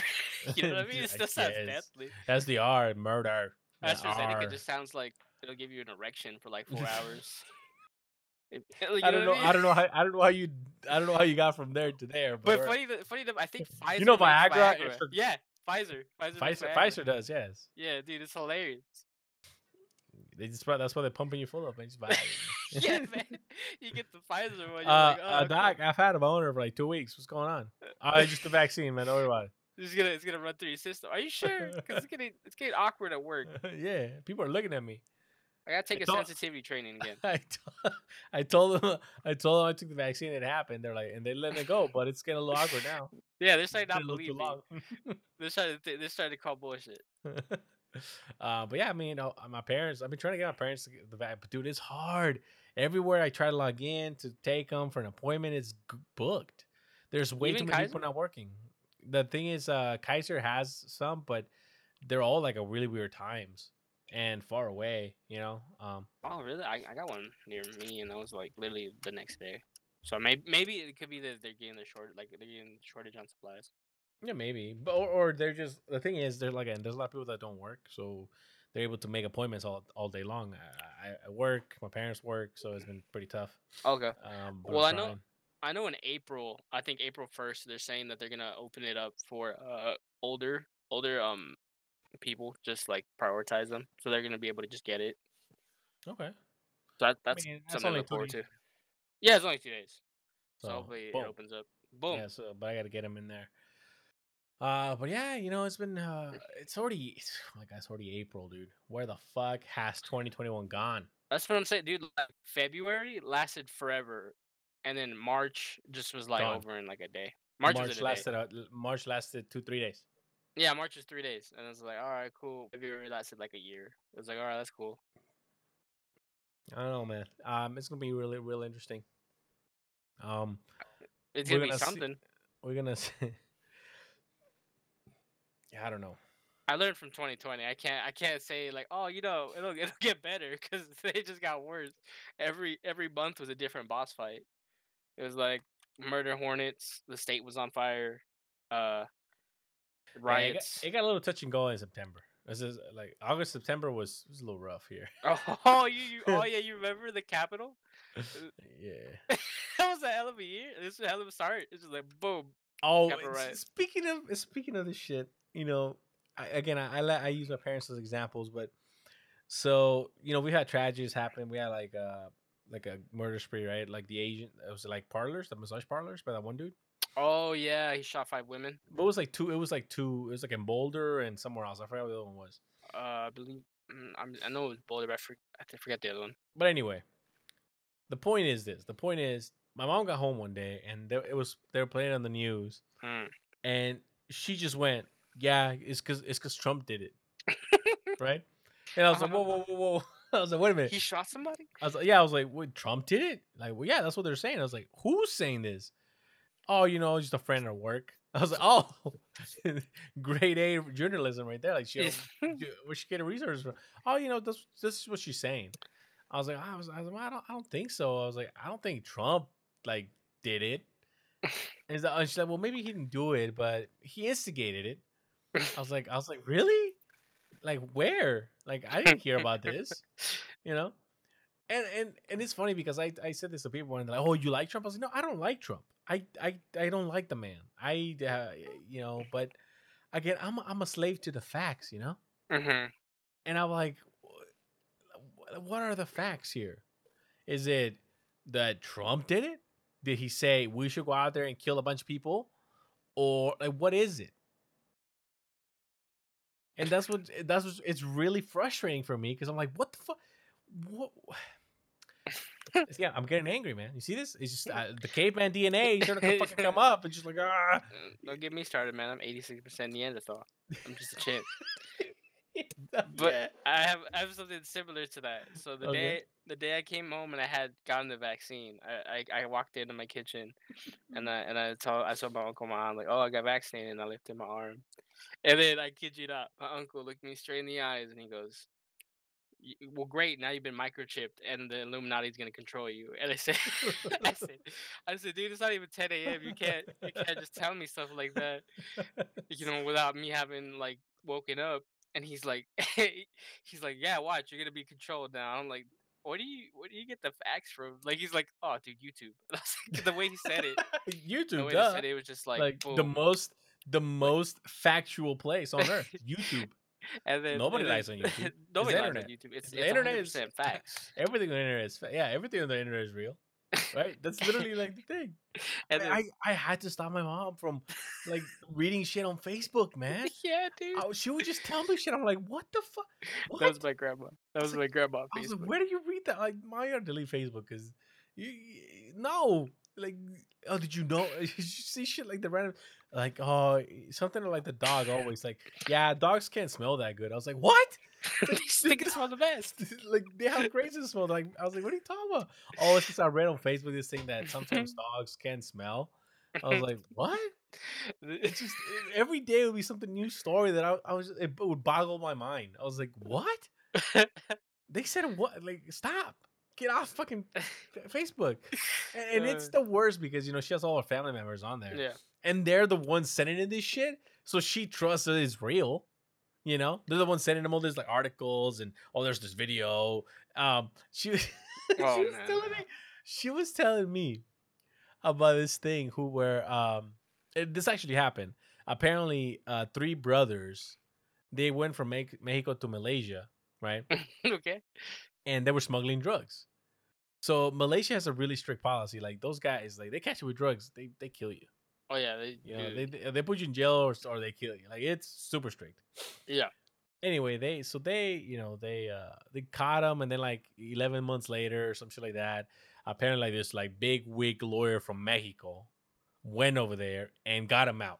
You know what I mean? It still sounds deathly. That's the R, murder. AstraZeneca R. just sounds like it'll give you an erection for like four hours. Like, I don't know. know I, mean? I don't know how. I don't know how you. I don't know how you got from there to there. But, but funny, funny enough, I think Pfizer. You know Viagra. Viagra. For, yeah, Pfizer. Pfizer. Pfizer, Pfizer does. Yes. Yeah, dude, it's hilarious. They just that's why they're pumping you full of it. Yeah, man. You get the Pfizer one. You're uh, like, oh, uh, Doc, cool. I've had it my owner for like two weeks. What's going on? I uh, just the vaccine, man. Don't worry about it. It's gonna, it's gonna run through your system. Are you sure? Because it's getting, it's getting awkward at work. Yeah, people are looking at me. I gotta take I a told, sensitivity training again. I, t- I told them, I told them I took the vaccine. It happened. They're like, and they let it go, but it's getting a little awkward now. Yeah, they're starting to not believe me. They're starting to, th- they're starting to call bullshit. uh, but yeah, I mean, you know, my parents. I've been trying to get my parents to get the vaccine, but dude, it's hard. Everywhere I try to log in to take them for an appointment, it's g- booked. There's way Even too many Kaiser? people not working. The thing is, uh, Kaiser has some, but they're all like a really weird times. And far away, you know. Um, oh, really? I, I got one near me, and that was like literally the next day. So maybe maybe it could be that they're getting the short like they're getting shortage on supplies. Yeah, maybe. But or, or they're just the thing is they're like and there's a lot of people that don't work, so they're able to make appointments all all day long. I, I, I work, my parents work, so it's been pretty tough. Okay. Um, well, I know I know in April, I think April first, they're saying that they're gonna open it up for uh older older um people, just like prioritize them, so they're gonna be able to just get it. Okay. So that, that's, I mean, that's something to look forward to. Yeah, it's only two days, so, so hopefully boom. It opens up. Boom. Yeah, so but I gotta get them in there. Uh, but yeah, you know, it's been, uh, it's already, it's, oh my God, it's already April, dude. Where the fuck has twenty twenty-one gone? That's what I'm saying, dude. Like, February lasted forever, and then March just was like gone. Over in like a day. March, March was a lasted, day. Uh, March lasted two, three days. Yeah, March was three days, and I was like, all right, cool. February lasted like a year. It was like, all right, that's cool. I don't know, man. Um, it's gonna be really, really interesting. Um, it's gonna, gonna be something. See, we're gonna see. Yeah, I don't know. I learned from twenty twenty. I can't. I can't say like, oh, you know, it'll it'll get better because they just got worse. Every every month was a different boss fight. It was like murder hornets. The state was on fire. Uh, riots. Yeah, it, got, it got a little touch and go in September. This is like August, September was, was a little rough here. Oh, you, you oh yeah, you remember the Capitol? Yeah. That was a hell of a year. This was a hell of a start. It's just like boom. Oh, speaking of speaking of this shit. You know, I, again, I I, let, I use my parents as examples, but so you know, we had tragedies happen. We had like a like a murder spree, right? Like the Asian, it was like parlors, the massage parlors, by that one dude. Oh yeah, he shot five women. But it was like two. It was like two. It was like in Boulder and somewhere else. I forgot what the other one was. Uh, I believe I'm, I know it was Boulder, but I forget, I forget the other one. But anyway, the point is this. The point is, my mom got home one day and they, it was they were playing on the news, hmm. and she just went. Yeah, it's because it's because Trump did it, right? And I was like, whoa, whoa, whoa, whoa! I was like, wait a minute, he shot somebody. I was like, yeah, I was like, wait, Trump did it? Like, well, yeah, that's what they're saying. I was like, who's saying this? Oh, you know, just a friend at work. I was like, oh, grade A journalism right there. Like, she, where she get a resource from? Oh, you know, this this is what she's saying. I was like, I was, I was like, I don't, I don't think so. I was like, I don't think Trump like did it. And she's like, well, maybe he didn't do it, but he instigated it. I was like, I was like, really? Like where? Like I didn't hear about this, you know. And and and it's funny because I, I said this to people and they're like, oh, you like Trump? I was like, no, I don't like Trump. I I, I don't like the man. I uh, you know, but again, I'm a, I'm a slave to the facts, you know. Mm-hmm. And I'm like, what are the facts here? Is it that Trump did it? Did he say we should go out there and kill a bunch of people, or like what is it? And that's what that's what, it's really frustrating for me because I'm like, what the fuck? What? Yeah, I'm getting angry, man. You see this? It's just uh, the caveman D N A started to fucking come up. It's just like, ah. Don't get me started, man. I'm eighty-six percent Neanderthal. I'm just a chimp. But yeah. I have I have something similar to that. So the okay. day the day I came home and I had gotten the vaccine, I I, I walked into my kitchen, and I and I told I told my uncle and my aunt like, oh, I got vaccinated, and I lifted my arm. And then I kid you not, my uncle looked me straight in the eyes and he goes, well, great, now you've been microchipped and the Illuminati's gonna control you. And I said I said I said, dude, it's not even ten AM. You can't you can't just tell me stuff like that, you know, without me having like woken up. And he's like he's like, yeah, watch, you're gonna be controlled now. I'm like, What do you what do you get the facts from? Like he's like, oh dude, YouTube. And I was like, the way he said it YouTube the way duh. He said it was just like, like the most The most like, factual place on earth, YouTube. And then nobody and then, lies on YouTube. Nobody lies on YouTube. It's, it's the internet is facts. Everything on the internet is fa- yeah. Everything on the internet is real, right? That's literally like the thing. And I, then, I, I had to stop my mom from like reading shit on Facebook, man. Yeah, dude. I, she would just tell me shit. I'm like, what the fuck? What? That was my grandma. That was, was my like, grandma. On Facebook. I was like, where do you read that? Like, my gotta delete Facebook because you, you no. Like, oh, did you know? Did you see shit like the random, like, oh, something like the dog always like, yeah, dogs can't smell that good. I was like, what? They think it smells the best. Like, they have crazy smell. Like, I was like, what are you talking about? Oh, it's just I read on Facebook this thing that sometimes dogs can smell. I was like, what? It's just every day would be something new story that I, I was, it would boggle my mind. I was like, what? They said what? Like, stop. get off fucking Facebook. And, and it's the worst because, you know, she has all her family members on there. Yeah. And they're the ones sending in this shit. So she trusts that it's real. You know, they're the ones sending them all these like articles and oh, there's this video. Um, she, oh, she was man. telling me, she was telling me about this thing who were um, it, this actually happened. Apparently, uh, three brothers, they went from Me- Mexico to Malaysia, right? Okay. And they were smuggling drugs. So Malaysia has a really strict policy. Like those guys, like they catch you with drugs, they they kill you. Oh yeah, they you know, they they put you in jail or or they kill you. Like it's super strict. Yeah. Anyway, they so they you know they uh they caught him and then like eleven months later or some shit like that. Apparently, like, this like big wig lawyer from Mexico went over there and got him out.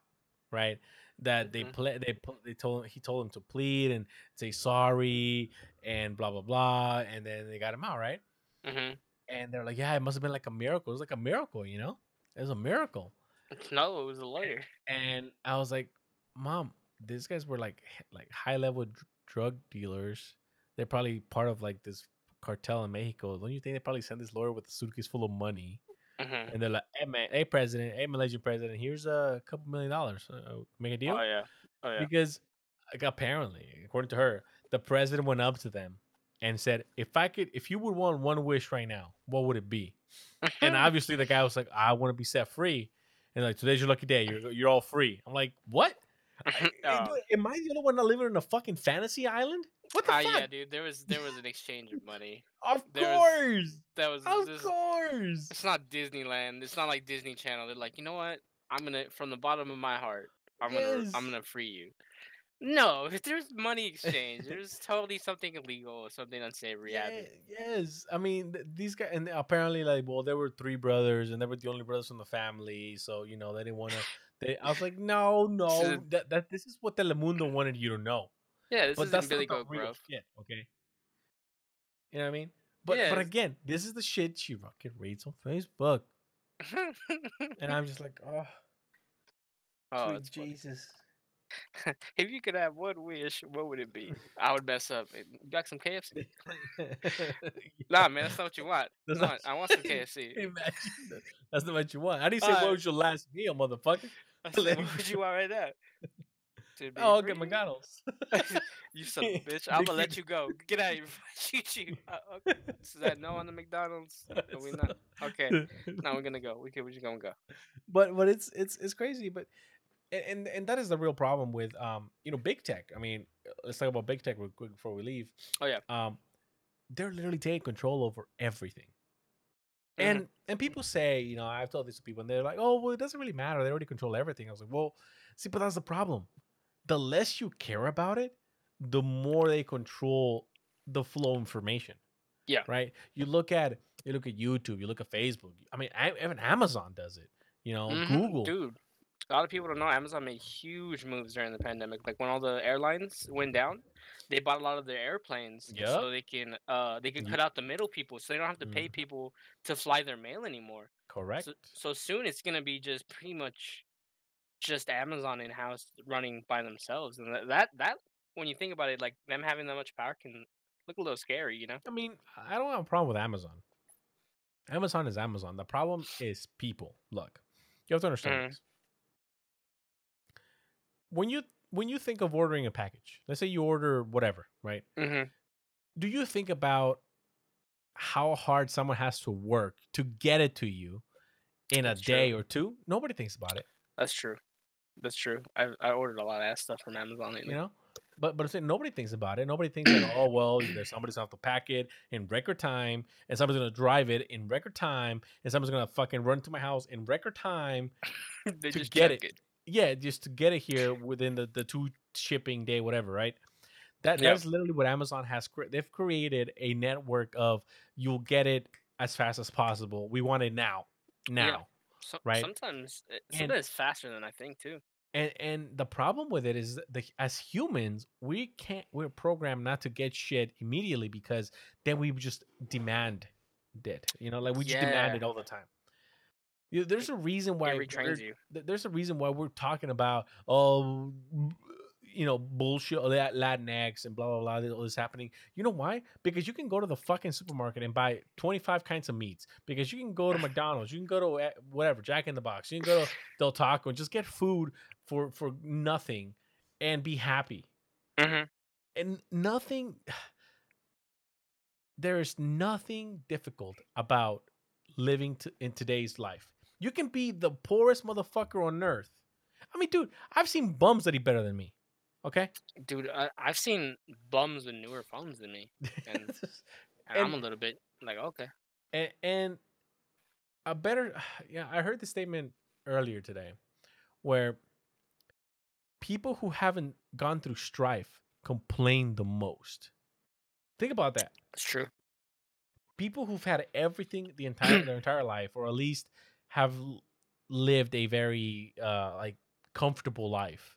Right? That mm-hmm. they ple- they they told him, he told him to plead and say sorry and blah blah blah, and then they got him out. Right? Mm-hmm. And they're like, yeah, it must have been like a miracle. It was like a miracle, you know? It was a miracle. No, it was a lawyer. And I was like, Mom, these guys were like like high level dr- drug dealers. They're probably part of like this cartel in Mexico. Don't you think they probably sent this lawyer with a suitcase full of money? Mm-hmm. And they're like, hey man, hey president, hey Malaysian president, here's a couple million dollars. Uh, make a deal. Oh yeah, oh yeah. Because like, apparently, according to her, the president went up to them and said, if I could, if you would want one wish right now, what would it be? And obviously the guy was like, I want to be set free. And like, today's your lucky day. You're you're all free. I'm like, what? Oh. Dude, am I the only one not living in a fucking fantasy island? What the uh, fuck? Yeah, dude. There was there was an exchange of money. Of there course. Was, that was of this, course. It's not Disneyland. It's not like Disney Channel. They're like, you know what? I'm gonna from the bottom of my heart, I'm yes. gonna I'm gonna free you. No, if there's money exchange, there's totally something illegal or something unsavory. Yeah, yes, I mean th- these guys, and apparently, like, well, there were three brothers, and they were the only brothers from the family, so you know they didn't want to. They, I was like, no, no, that that this is what Telemundo wanted you to know. Yeah, this is Billy Goat, bro. Shit, okay, you know what I mean? But yeah, but it's... again, this is the shit she fucking reads on Facebook, and I'm just like, oh, oh, Jesus. Funny. If you could have one wish, what would it be? I would mess up. You got some K F C? Nah, man, that's not what you want. That's not... I want some K F C. Imagine. That's not what you want. I didn't say uh, what was your last meal, motherfucker. I said, what would you want right now? Oh, I'll get McDonald's. You son of a bitch. I'm gonna let you go. Get out of here before I shoot you. Uh, okay. Is that no on the McDonald's? Are we not? Okay. Now we're gonna go. We can. We're just gonna go. But but it's it's it's crazy. But. And, and and that is the real problem with um you know big tech. I mean, let's talk about big tech real quick before we leave. Oh yeah, um, they're literally taking control over everything. Mm-hmm. And and people say, you know, I've told this to people, and they're like, oh well, it doesn't really matter. They already control everything. I was like, well, see, but that's the problem. The less you care about it, the more they control the flow of information. Yeah. Right. You look at you look at YouTube. You look at Facebook. I mean, I, even Amazon does it. You know, mm-hmm, Google. Dude. A lot of people don't know Amazon made huge moves during the pandemic. Like when all the airlines went down, they bought a lot of their airplanes, yep, so they can uh they can cut out the middle people, so they don't have to pay people to fly their mail anymore. Correct. So, so soon it's gonna be just pretty much just Amazon in house running by themselves, and that, that that when you think about it, like them having that much power can look a little scary, you know. I mean, I don't have a problem with Amazon. Amazon is Amazon. The problem is people. Look, you have to understand mm-hmm. this. When you when you think of ordering a package, let's say you order whatever, right? Mm-hmm. Do you think about how hard someone has to work to get it to you in That's a true. day or two? Nobody thinks about it. That's true. That's true. I I ordered a lot of ass stuff from Amazon lately. You know, but but I'm saying nobody thinks about it. Nobody thinks that, oh well, there's somebody's gonna have to pack it in record time, and somebody's gonna drive it in record time, and someone's gonna fucking run to my house in record time they to just get it. it. Yeah, just to get it here within the, the two shipping day, whatever, right? That yeah. That's literally what Amazon has. Cre- they've created a network of you'll get it as fast as possible. We want it now, now, yeah. so, right? Sometimes, sometimes it's faster than I think too. And and the problem with it is the as humans, we can't. We're programmed not to get shit immediately because then we just demand it. You know, like we just yeah. demand it all the time. You know, there's a reason why. There's a reason why we're talking about, oh, you know, bullshit, or that Latinx and blah, blah, blah, all this happening. You know why? Because you can go to the fucking supermarket and buy twenty-five kinds of meats, because you can go to McDonald's, you can go to whatever, Jack in the Box, you can go to Del Taco and just get food for, for nothing and be happy. Mm-hmm. And nothing, there is nothing difficult about living to, in today's life. You can be the poorest motherfucker on earth. I mean, dude, I've seen bums that eat better than me. Okay, dude, I, I've seen bums with newer phones than me, and, and, and I'm a little bit like, okay. And, and a better, yeah, I heard the statement earlier today, where people who haven't gone through strife complain the most. Think about that. It's true. People who've had everything the entire their entire life, or at least have lived a very uh, like comfortable life,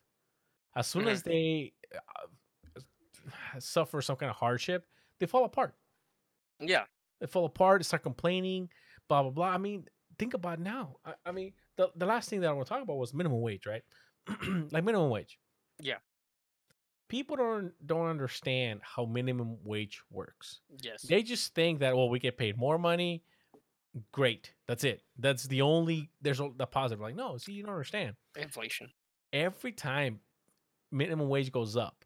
as soon as they uh, suffer some kind of hardship, they fall apart. Yeah, they fall apart. They start complaining, blah blah blah. I mean, think about it now. I, I mean, the the last thing that I want to talk about was minimum wage, right? Like minimum wage. Yeah. People don't don't understand how minimum wage works. Yes. They just think that, well, we get paid more money. Great. That's it. That's the only, there's the positive. Like, no, see, you don't understand. Inflation. Every time minimum wage goes up,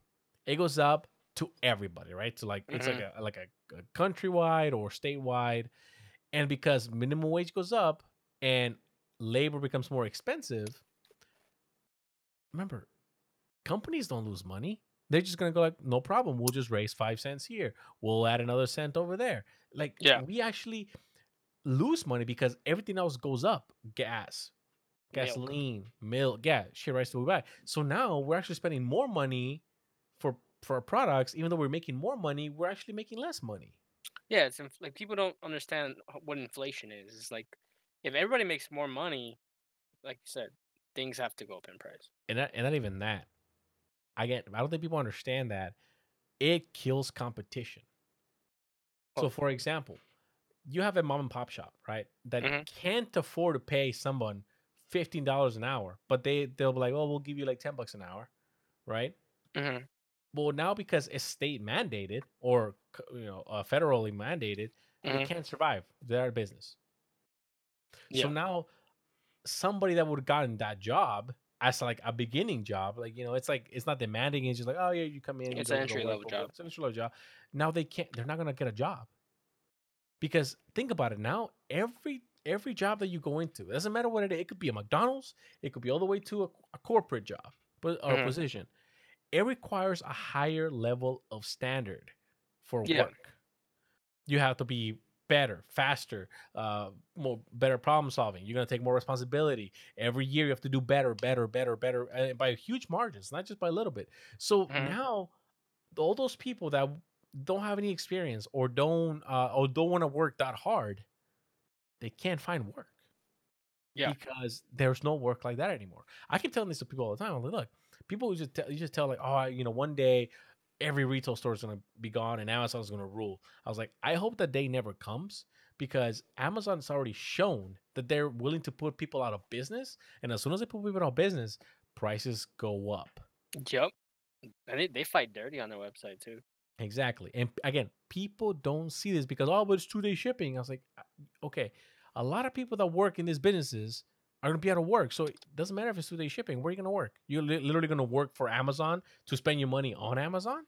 it goes up to everybody, right? To like, mm-hmm. it's like a, like a, a countrywide or statewide. And because minimum wage goes up and labor becomes more expensive, remember, companies don't lose money. They're just going to go like, no problem. We'll just raise five cents here. We'll add another cent over there. Like, yeah. we actually lose money because everything else goes up. Gas, gasoline, milk, gas, yeah, shit rice that we buy. So now we're actually spending more money for for our products. Even though we're making more money, we're actually making less money. Yeah, it's inf- like people don't understand what inflation is. It's like, if everybody makes more money, like you said, things have to go up in price. And that, and not even that. I get I don't think people understand that it kills competition. Oh. So for example, you have a mom and pop shop, right? That mm-hmm. can't afford to pay someone fifteen dollars an hour, but they, they'll be like, oh, we'll give you like ten bucks an hour, right? Mm-hmm. Well, now because it's state mandated or, you know, uh, federally mandated, mm-hmm. they can't survive. They're out of business. Yeah. So now somebody that would have gotten that job as like a beginning job, like, you know, it's like, it's not demanding. It's just like, oh yeah, you come in. It's an entry level job. It's an entry level job. Now they can't, they're not going to get a job. Because think about it now, every every job that you go into, it doesn't matter what it is. It could be a McDonald's. It could be all the way to a, a corporate job but or mm-hmm. position. It requires a higher level of standard for yeah. work. You have to be better, faster, uh, more better problem solving. You're going to take more responsibility. Every year you have to do better, better, better, better, and by huge margins, not just by a little bit. So mm-hmm. now all those people that don't have any experience or don't uh, or don't want to work that hard, they can't find work. Yeah, because there's no work like that anymore. I keep telling this to people all the time. I'm like, look, people just tell, you just tell like, oh, you know, one day every retail store is gonna be gone and Amazon's gonna rule. I was like, I hope that day never comes, because Amazon's already shown that they're willing to put people out of business, and as soon as they put people out of business, prices go up. Yep, and they, they fight dirty on their website too. Exactly. And again, people don't see this because, oh, but it's two-day shipping. I was like, okay, a lot of people that work in these businesses are going to be out of work. So it doesn't matter if it's two-day shipping. Where are you going to work? You're li- literally going to work for Amazon to spend your money on Amazon?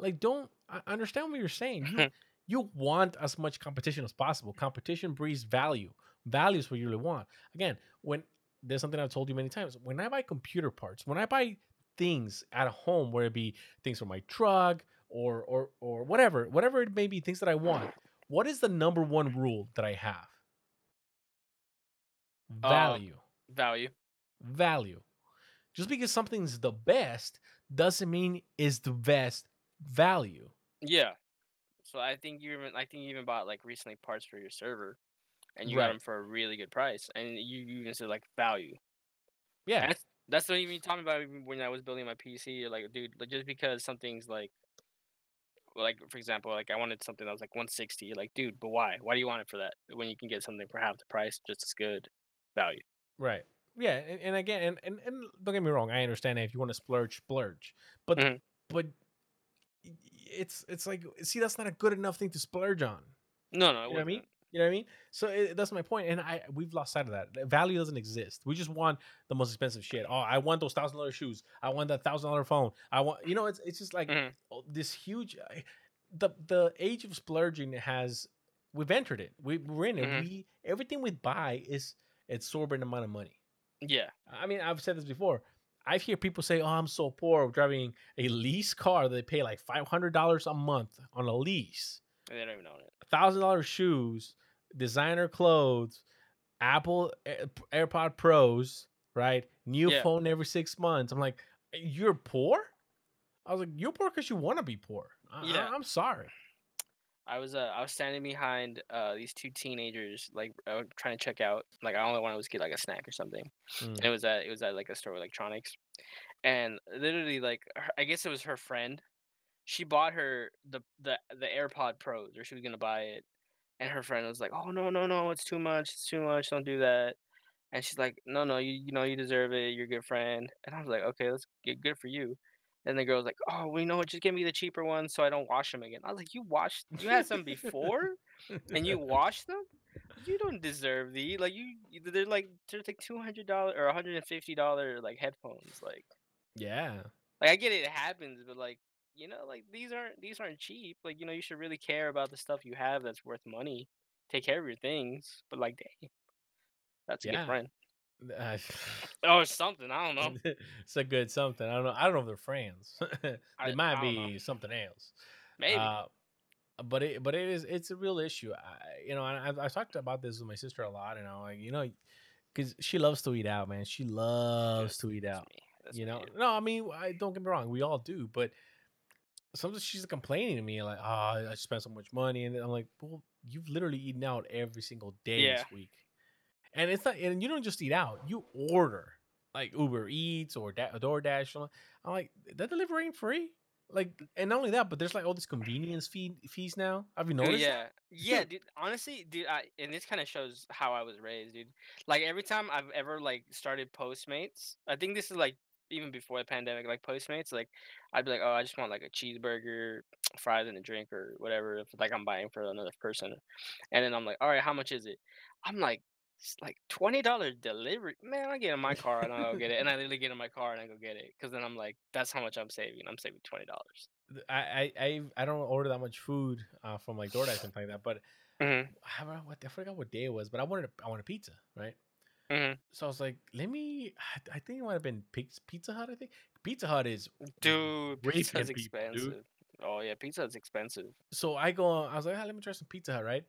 Like, don't I understand what you're saying. You, you want as much competition as possible. Competition breeds value. Value is what you really want. Again, when there's something I've told you many times. When I buy computer parts, when I buy things at home, where it be things for my truck or or or whatever, whatever it may be, things that I want. What is the number one rule that I have? Value. Uh, value. Value. Just because something's the best doesn't mean it's the best value. Yeah. So I think you even I think you even bought like recently parts for your server, and you right. got them for a really good price, and you you even said like value. Yeah. That's- That's what you talking about when I was building my P C. You're like, dude, just because something's like, like for example, like I wanted something that was like one sixty. You're like, dude, but why? Why do you want it for that when you can get something for half the price, just as good value? Right. Yeah, and, and again, and, and, and don't get me wrong, I understand that if you want to splurge, splurge. But mm-hmm. but it's it's like, see, that's not a good enough thing to splurge on. No, no, it you know what I mean? You know what I mean? So it, that's my point, and I we've lost sight of that. Value doesn't exist. We just want the most expensive shit. Oh, I want those thousand dollar shoes. I want that thousand dollar phone. I want, you know, it's it's just like mm-hmm. this huge. The the age of splurging has we've entered it. We, we're in it. Mm-hmm. We everything we buy is an exorbitant amount of money. Yeah, I mean, I've said this before. I hear people say, "Oh, I'm so poor driving a lease car. They pay like five hundred dollars a month on a lease. And they don't even own it. Thousand dollar shoes, designer clothes, Apple AirPod Pros, right? New yeah. phone every six months. I'm like, you're poor. I was like, you're poor because you want to be poor. I- yeah, I- I'm sorry. I was uh, I was standing behind uh, these two teenagers, like uh, trying to check out. Like I only wanted to get like a snack or something. Mm. And it was at it was at like a store with electronics, and literally like her, I guess it was her friend. She bought her the, the the AirPod Pros, or she was gonna buy it, and her friend was like, "Oh no no no, it's too much, it's too much, don't do that." And she's like, "No no, you you know you deserve it, you're a good friend." And I was like, "Okay, let's get good for you." And the girl's like, "Oh, we know it. Just give me the cheaper ones so I don't wash them again." I was like, "You washed, you had some before, and you washed them. You don't deserve these. Like you, they're like they're like two hundred dollars or one hundred and fifty dollars like headphones. Like, yeah. Like I get it, it happens, but like you know, like these aren't these aren't cheap. Like you know, you should really care about the stuff you have that's worth money. Take care of your things, but like, dang, that's a yeah. good friend." Uh, or something, I don't know. It's a good something. I don't know. I don't know if they're friends. They I, might I be know. Something else, maybe. Uh, but it, but it is. It's a real issue. I, you know, I I've, I've talked about this with my sister a lot, and I'm like, you know, because she loves to eat out, man. She loves to eat out. That's you know, weird. No, I mean, I don't get me wrong. We all do, but sometimes she's complaining to me like, "Oh, I spent so much money," and I'm like, "Well, you've literally eaten out every single day yeah. this week." And it's not, and you don't just eat out. You order like Uber Eats or da- DoorDash. I'm like, that delivery ain't free. Like, and not only that, but there's like all these convenience fee fees now. Have you noticed? Yeah, that? yeah, dude. Honestly, dude, I, and this kind of shows how I was raised, dude. Like every time I've ever like started Postmates, I think this is like even before the pandemic. Like Postmates, like I'd be like, oh, I just want like a cheeseburger, fries, and a drink or whatever. If like I'm buying for another person, and then I'm like, all right, how much is it? I'm like. It's like twenty dollars delivery. Man, I get in my car and I'll go get it. And I literally get in my car and I go get it. Because then I'm like, that's how much I'm saving. I'm saving twenty dollars. I I, I don't order that much food uh, from like DoorDash or something like that. But mm-hmm. I, don't know what, I forgot what day it was. But I wanted a, I wanted pizza, right? Mm-hmm. So I was like, let me, I think it might have been Pizza Hut, I think. Pizza Hut is. Dude, Pizza Hut's expensive. Dude. Oh, yeah, Pizza Hut's expensive. So I go, I was like, oh, let me try some Pizza Hut, right?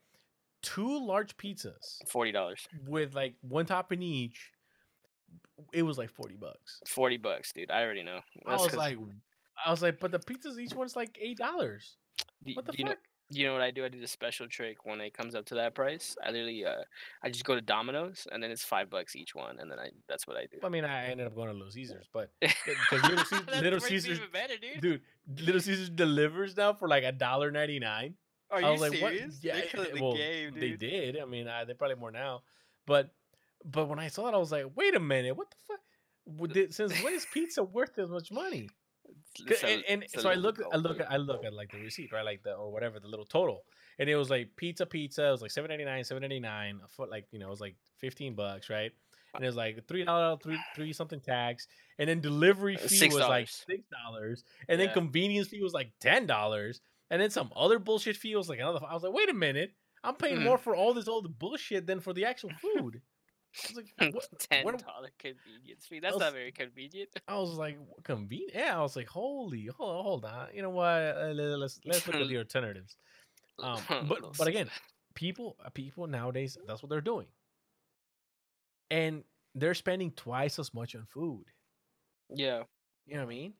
Two large pizzas, forty dollars, with like one topping each. It was like forty bucks. Forty bucks, dude. I already know. That's I was like, I was like, but the pizzas each one's like eight dollars. What the you fuck? Know, you know what I do? I do the special trick when it comes up to that price. I literally, uh, I just go to Domino's, and then it's five bucks each one, and then I that's what I do. I mean, I ended up going to Little Caesars, but because Little, Ce- Little Caesars, better, dude. dude, Little Caesars delivers now for like a dollar ninety nine. Are you I was serious? Like, what? Yeah, they killed the well, game, dude. They did. I mean, I, they probably more now, but but when I saw it, I was like, "Wait a minute, what the fuck? Did, since when is pizza worth this much money?" So, and and so, so I look, I look, at, I look at like the receipt, right, like the or whatever the little total, and it was like pizza, pizza. It was like seven ninety nine, seven ninety nine. Foot, like you know, it was like fifteen bucks, right? And it was like three dollars, three three something tax, and then delivery fee six dollars. Was like six dollars, and yeah. then convenience fee was like ten dollars. And then some other bullshit feels like another. I was like, wait a minute, I'm paying mm. more for all this old bullshit than for the actual food. I was like, what? ten dollar convenience fee. That's was, not very convenient. I was like, convenient? Yeah. I was like, holy, hold on, hold on. You know what? Uh, let's let's look at the alternatives. Um, but but again, people people nowadays, that's what they're doing, and they're spending twice as much on food. Yeah. You know what I mean?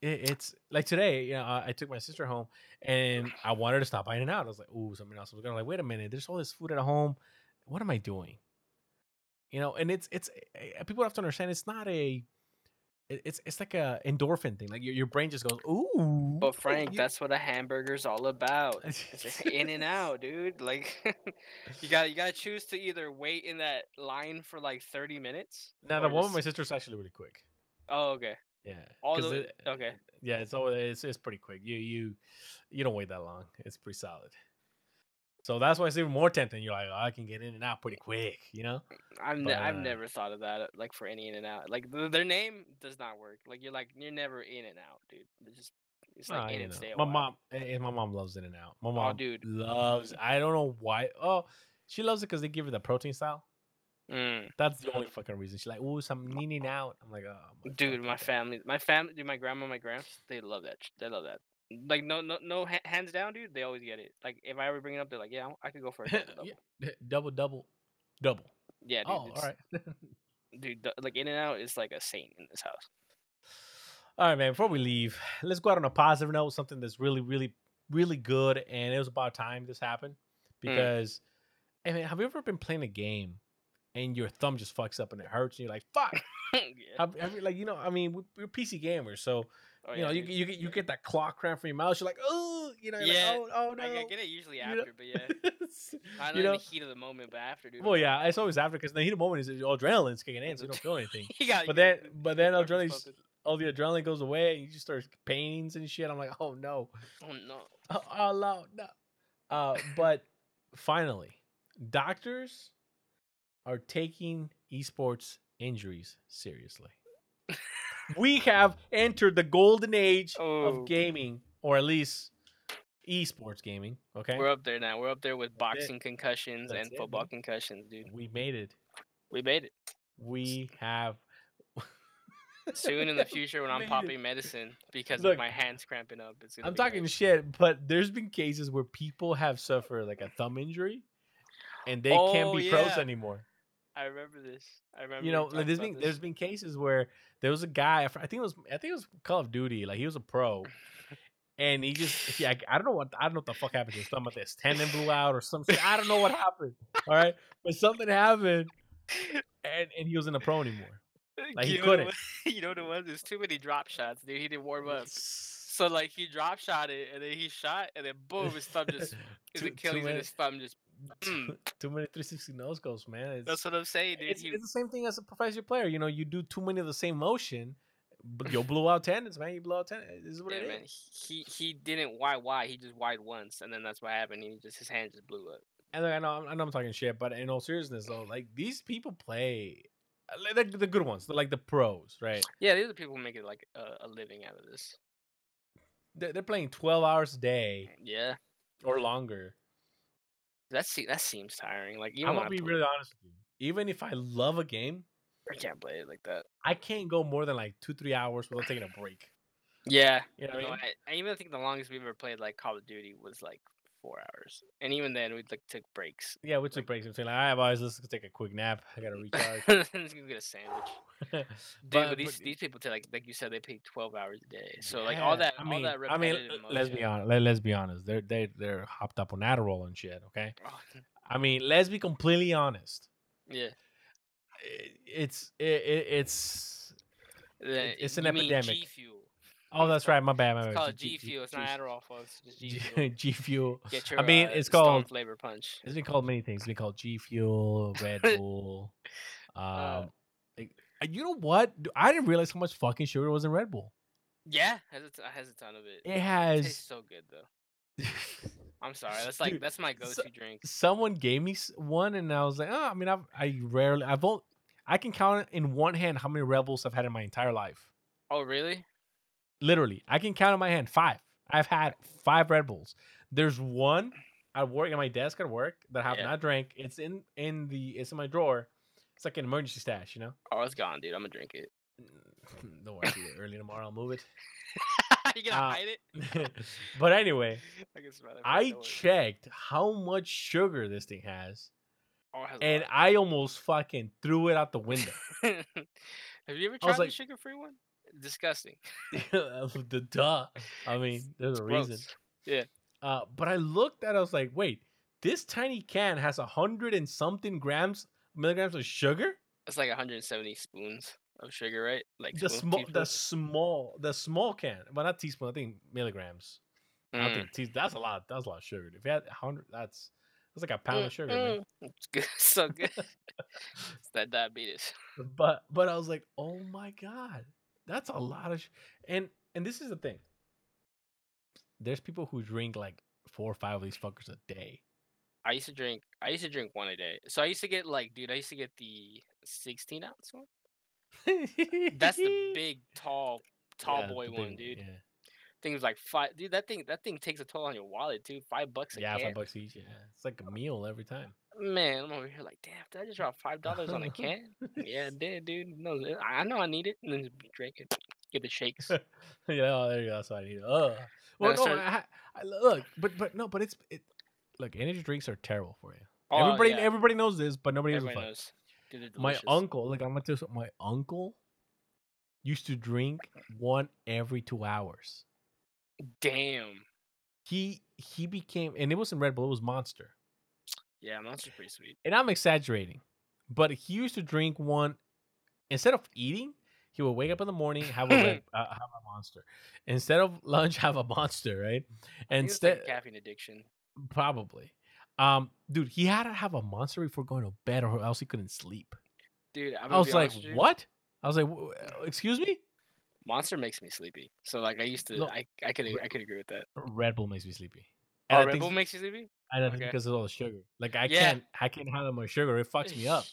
It's like today, you know, I took my sister home and I wanted to stop by In-N-Out. I was like, ooh, something else. I was going to like, wait a minute. There's all this food at home. What am I doing? You know, and it's, it's, people have to understand it's not a, It, it's it's like a endorphin thing. Like your, your brain just goes, ooh. But Frank, you... that's what a hamburger's all about. It's just in and out, dude. Like you got you got to choose to either wait in that line for like thirty minutes. Now the one with just... my sister's actually really quick. Oh, okay. Yeah. All the... it, okay. Yeah, it's always it's, it's pretty quick. You you you don't wait that long. It's pretty solid. So that's why it's even more tempting. You're like, oh, I can get in and out pretty quick, you know? I've, ne- but, uh, I've never thought of that, like, for any in and out. Like, th- their name does not work. Like, you're like, you're never in and out, dude. It's just, it's like in and stay a while. My mom, and my mom loves in and out. My mom oh, dude. loves, I don't know why. Oh, she loves it because they give her the protein style. Mm. That's the only fucking reason. She's like, ooh, some in and out. I'm like, oh. My dude, my family, my family, dude, my grandma, my gramps, they love that. They love that. Like, no, no, no, hands down, dude, they always get it. Like, if I ever bring it up, they're like, yeah, I could go for a double, double. yeah. double, double, double. Yeah, dude. Oh, all right. Dude, like, In-N-Out is like a saint in this house. All right, man, before we leave, let's go out on a positive note, something that's really, really, really good, and it was about time this happened, because, mm. I mean, have you ever been playing a game and your thumb just fucks up and it hurts, and you're like, fuck! yeah. have, have you, like, you know, I mean, we're, we're P C gamers, so... Oh, you yeah, know, dude. you you get you get that claw cramp from your mouth. You're like, oh, you know, yeah. Like, oh, oh no. I get it usually after, you know? But yeah, I don't know in the heat of the moment, but after, dude. Well, yeah, it's always after because the heat of the moment is adrenaline's kicking in, so you don't feel anything. got, but then, but then adrenaline, all the adrenaline goes away, and you just start pains and shit. I'm like, oh no, oh no, oh, oh no. Uh, but finally, doctors are taking esports injuries seriously. We have entered the golden age oh. of gaming, or at least esports gaming. Okay, we're up there now. We're up there with boxing That's concussions That's and it, football dude. concussions, dude. We made it. We made it. We have. Soon in the future, when I'm popping medicine because Look, of my hands cramping up, it's gonna I'm be talking crazy. shit. But there's been cases where people have suffered like a thumb injury, and they oh, can't be yeah. pros anymore. I remember this. I remember. You know, there's been, this. there's been cases where there was a guy. I think it was. I think it was Call of Duty. Like he was a pro, and he just. Yeah, I don't know what. I don't know what the fuck happened to his thumb. But his tendon blew out or something. I don't know what happened. All right, but something happened, and and he wasn't a pro anymore. Like you he couldn't. You know what it was? There's too many drop shots, dude. He didn't warm up. So like he drop shot it, and then he shot, and then boom, his thumb just. His Achilles and his thumb just. Too, too many three sixty nose goes, man. It's, That's what I'm saying, dude. It's, he, it's the same thing as a professional player. You know, you do too many of the same motion, but you'll blow out tendons, man. You blow out tendons. This is what yeah, it man. is. He he didn't wide wide. He just wide once, and then that's what happened. He just his hand just blew up. And I know I know I'm talking shit, but in all seriousness, though, like these people play, like the good ones, like the pros, right? Yeah, these are people who make it like a, a living out of this. They're, they're playing twelve hours a day, yeah, or longer. That se- that seems tiring. Like even I'm gonna be really honest with you. Even if I love a game, I can't play it like that. I can't go more than like two, three hours without taking a break. Yeah, you know what I mean? I, I even think the longest we've ever played like Call of Duty was like four hours, and even then we like took breaks. Yeah, we took like, breaks. I'm saying like, all right, boys, let's take a quick nap. I gotta recharge. Let's go get a sandwich. Dude, but, but these but, these people, like like you said, they pay twelve hours a day. So like yeah, all that, I mean, all that repetitive I mean, emotion. let's be honest. Let, let's be honest. They're they they're hopped up on Adderall and shit. Okay. I mean, let's be completely honest. Yeah. It, it's it, it it's it, it's an you epidemic. Mean G Fuel. Oh, that's it's right. My bad. My it's bad. called G, G Fuel. It's G, not Adderall, folks. It's G Fuel. G Fuel. Get your, I mean, uh, it's called flavor punch. It's been called many things. It's been called G Fuel, Red Bull. um, uh, like, you know what? I didn't realize how much fucking sugar was in Red Bull. Yeah, it has a, t- has a ton of it. It has. It tastes so good though. I'm sorry. That's like Dude, that's my go-to so, drink. Someone gave me one, and I was like, oh, I mean, I've, I rarely, I've only, I can count in one hand how many Red Bulls I've had in my entire life. Oh, really? Literally, I can count on my hand five. I've had five Red Bulls. There's one at work at my desk at work that I have yeah. not drank. It's in in the it's in my drawer. It's like an emergency stash, you know. Oh, it's gone, dude. I'm gonna drink it. Don't worry, dude. Early tomorrow, I'll move it. You gonna uh, hide it? But anyway, I, I checked how much sugar this thing has, oh, has and I almost fucking threw it out the window. Have you ever tried the like, sugar-free one? Disgusting. The duh. I mean, there's a reason. Yeah. Uh, but I looked at it, I was like, wait, this tiny can has a hundred and something grams, milligrams of sugar? It's like one hundred seventy spoons. of sugar, right? Like the small, the small, the small can. Well, not teaspoon. I think milligrams. Mm. I don't think te- that's a lot. That's a lot of sugar. If you had one hundred, that's that's like a pound mm, of sugar. Mm. Man. It's good. So good. It's that diabetes. But but I was like, oh my god, that's a lot of. Sh-. And and this is the thing. There's people who drink like four or five of these fuckers a day. I used to drink. I used to drink one a day. So I used to get like, dude, I used to get the sixteen ounce one. That's the big, tall, tall yeah, boy big, one, dude. Yeah. I think it was like five. Dude, that thing, that thing takes a toll on your wallet, too. Five bucks a yeah, can. Yeah, five bucks each. Yeah, it's like a meal every time. Man, I'm over here like, damn, did I just drop five dollars on a can? Yeah, I did, dude. No, I know I need it, and then just drink it. Get the shakes. Yeah, oh, there you go. That's what I need. Oh, well, no, started... I, I, look, but but no, but it's it. Look, energy drinks are terrible for you. Oh, everybody, yeah. everybody knows this, but nobody everybody knows. Dude, my uncle, like I'm gonna tell you something. My uncle used to drink one every two hours. Damn. He he became, and it wasn't Red Bull, it was Monster. Yeah, Monster's pretty sweet. And I'm exaggerating, but he used to drink one instead of eating. He would wake up in the morning, have a red, uh, have a Monster instead of lunch. Have a Monster, right? And instead, caffeine addiction. Probably. Um, dude, he had to have a Monster before going to bed or else he couldn't sleep. Dude, I'm I was like, what? I was like, w- excuse me? Monster makes me sleepy. So like I used to, no, I, I could I could agree with that. Red Bull makes me sleepy. And oh, I Red Bull makes you sleepy? I don't think because of all the sugar. Like I yeah. can't I can't handle my sugar. It fucks me up.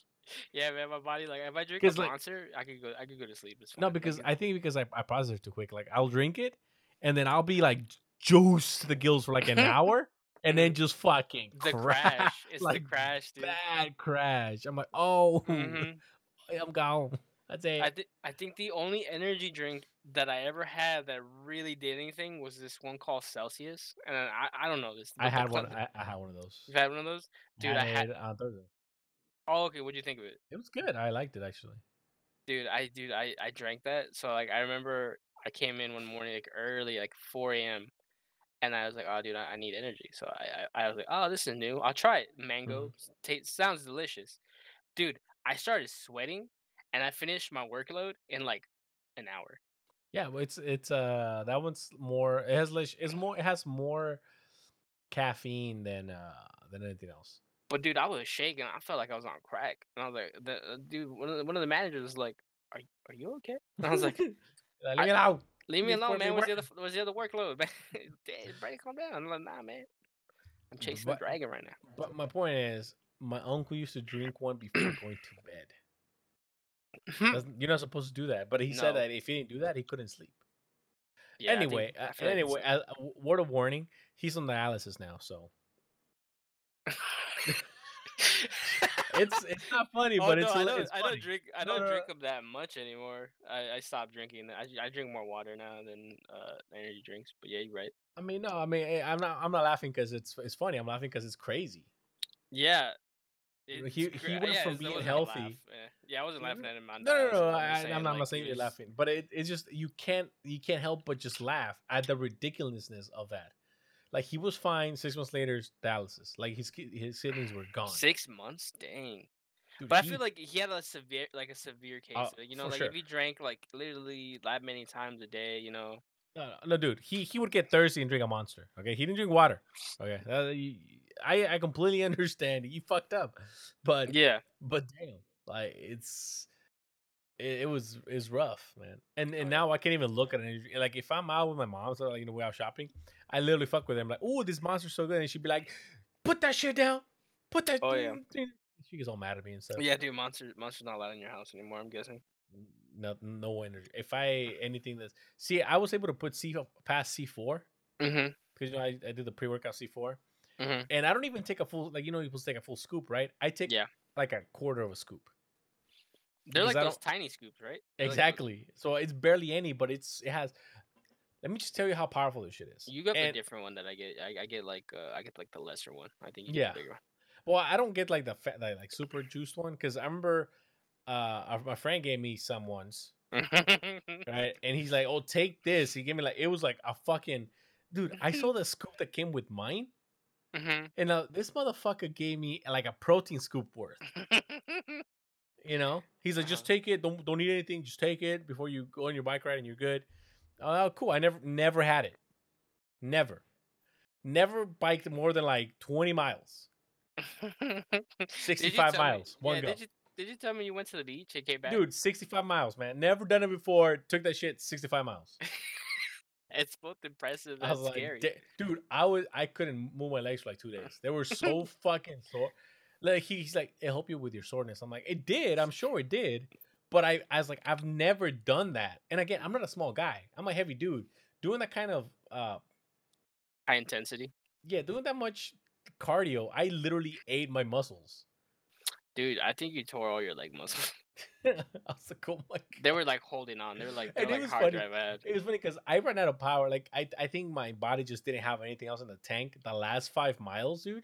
Yeah, man, my body, like if I drink a like, Monster, I could go I could go to sleep. It's fine. No, because I, I think because I, I process it too quick. Like I'll drink it and then I'll be like juiced to the gills for like an hour. And then just fucking the crash. crash. It's like, the crash, dude. Bad crash. I'm like, oh, mm-hmm. I'm gone. That's it. I, th- I think the only energy drink that I ever had that really did anything was this one called Celsius. And I, I don't know this. I had one. I, I had one of those. You had one of those, dude. I, I had it on Thursday. Oh, okay. What'd you think of it? It was good. I liked it actually. Dude, I dude, I, I drank that. So like, I remember I came in one morning like early, like four a.m. And I was like, oh, dude, I need energy. So I, I, I was like, oh, this is new. I'll try it. Mango. Mm-hmm. T- sounds delicious. Dude, I started sweating, and I finished my workload in like an hour. Yeah, well, it's it's uh that one's more. It has it's more. It has more caffeine than uh than anything else. But dude, I was shaking. I felt like I was on crack. And I was like, the, dude, one of the, one of the managers was like, are are you okay? And I was like, like leave it out. Leave me alone, man. What's the other? What's the other workload, man? Brady, calm down. I'm like, nah, man. I'm chasing but, the dragon right now. But my point is, my uncle used to drink one before going to bed. That's, you're not supposed to do that, but he no. said that if he didn't do that, he couldn't sleep. Yeah, anyway, I think, I uh, anyway, uh, word of warning: he's on dialysis now, so. It's it's not funny, oh, but no, it's, I don't, it's funny. I don't drink I don't uh, drink them that much anymore. I, I stopped drinking. I, I drink more water now than uh, energy drinks. But yeah, you're right. I mean, no, I mean, I'm not I'm not laughing because it's it's funny. I'm laughing because it's crazy. Yeah, it's he he went yeah, from being healthy. Yeah. yeah, I wasn't laughing at him. No, no, no. no I, I'm not like, I'm saying you're laughing, but it, it's just you can't you can't help but just laugh at the ridiculousness of that. Like, he was fine. Six months later, dialysis. Like, his his kidneys were gone. Six months? Dang. Dude, but he, I feel like he had a severe, like, a severe case. Uh, you know, like, sure. if he drank, like, literally that many times a day, you know. No, no, no dude. He he would get thirsty and drink a Monster, okay? He didn't drink water, okay? Uh, I, I completely understand. He fucked up. But, yeah. But, damn. Like, it's... It, it was is rough, man, and and now I can't even look at it. Like if I'm out with my mom, so like you know we're out shopping, I literally fuck with them. Like, oh, this Monster's so good, and she'd be like, "Put that shit down, put that." Oh yeah. Down. She gets all mad at me and stuff. Yeah, dude, Monster Monster's not allowed in your house anymore. I'm guessing. No, no energy. If I anything that's see, I was able to put C past C four mm-hmm. because you know I, I did the pre workout C four, mm-hmm. and I don't even take a full like you know you're supposed to take a full scoop, right? I take yeah. like a quarter of a scoop. They're because like those tiny scoops, right? They're exactly. Like so it's barely any, but it's it has. Let me just tell you how powerful this shit is. You got and... the different one that I get. I, I get like uh, I get like the lesser one. I think you get yeah. the bigger one. Well, I don't get like the fat, like, like super juiced one because I remember, uh, my friend gave me some ones, right? And he's like, "Oh, take this." He gave me like it was like a fucking dude. I saw the scoop that came with mine. Mm-hmm. And now uh, this motherfucker gave me like a protein scoop worth. You know, he's like, uh-huh. just take it. Don't don't eat anything. Just take it before you go on your bike ride, and you're good. Oh, cool. I never never had it. Never, never biked more than like twenty miles, sixty-five miles. Me, one yeah, go. Did you, did you tell me you went to the beach and came back? Dude, sixty-five miles, man. Never done it before. Took that shit sixty-five miles. It's both impressive and like, scary. Dude, I was I couldn't move my legs for like two days. They were so fucking sore. Like he, he's like, it helped you with your soreness. I'm like, it did. I'm sure it did. But I, I was like, I've never done that. And again, I'm not a small guy. I'm a heavy dude. Doing that kind of uh, high intensity. Yeah, doing that much cardio, I literally ate my muscles. Dude, I think you tore all your leg muscles. I was like, oh my God. They were like holding on. They were like, they were, like hard drive out. It was funny because I ran out of power. Like I, I think my body just didn't have anything else in the tank. The last five miles, dude,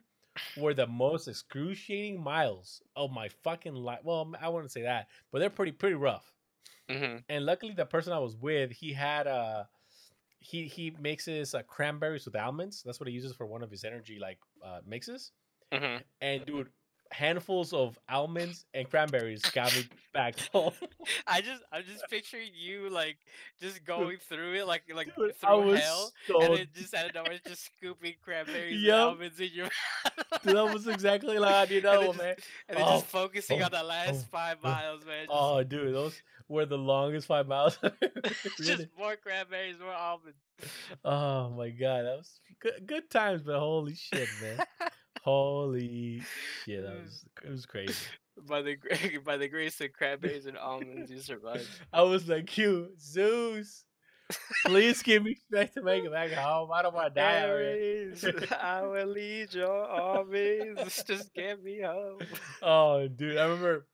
were the most excruciating miles of my fucking life. Well, I wouldn't say that, but they're pretty, pretty rough. Mm-hmm. And luckily, the person I was with, he had a, he he mixes uh, cranberries with almonds. That's what he uses for one of his energy like uh, mixes. Mm-hmm. And dude, handfuls of almonds and cranberries got me back home. I just, I'm just picturing you like just going through it, like like dude, through hell, so... and then just out of nowhere, just scooping cranberries yep. and almonds in your mouth. Dude, that was exactly like you know, and just, man. And then oh, just focusing oh, on the last oh, five miles, man. Just... Oh, dude, those were the longest five miles. Just more cranberries, more almonds. Oh my God, that was good, good times, but holy shit, man. Holy shit, that was it was crazy. By the by the grace of cranberries and almonds, you survived. I was like, you, Zeus, please give me strength to make it back home. I don't want to die already. I will lead your armies. Just get me home. Oh, dude, I remember,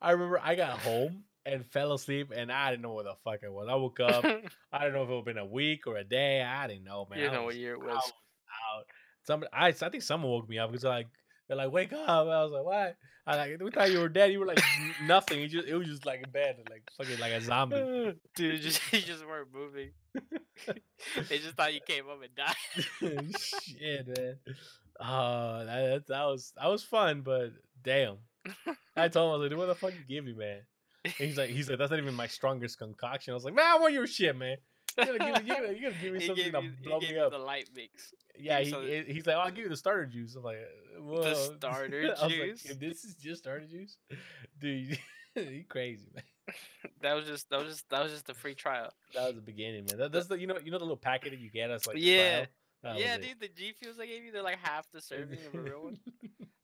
I remember I got home and fell asleep, and I didn't know what the fuck it was. I woke up. I don't know if it would have been a week or a day. I didn't know, man. You didn't know what year it was. I was out. Somebody, I, I think someone woke me up because like they're like, wake up. I was like, what? I like, we thought you were dead. You were like nothing. You just it was just like in bed, like fucking like a zombie. Dude, just you just weren't moving. They just thought you came up and died. Shit, man. Uh that, that was that was fun, but damn. I told him I was like, dude, what the fuck you give me, man? And he's like, he's like, that's not even my strongest concoction. I was like, man, I want your shit, man. You're gonna give me, you're gonna give me something to blow me up. The light mix. Yeah, he, he, he's like, oh, I'll give you the starter juice. I'm like, whoa. The starter juice? Like, if this is just starter juice, dude, you crazy, man. That was just that was just that was just the free trial. That was the beginning, man. That, that's the you know you know the little packet that you get us like yeah yeah dude it. The G Fuels I gave you, they're like half the serving of a real one.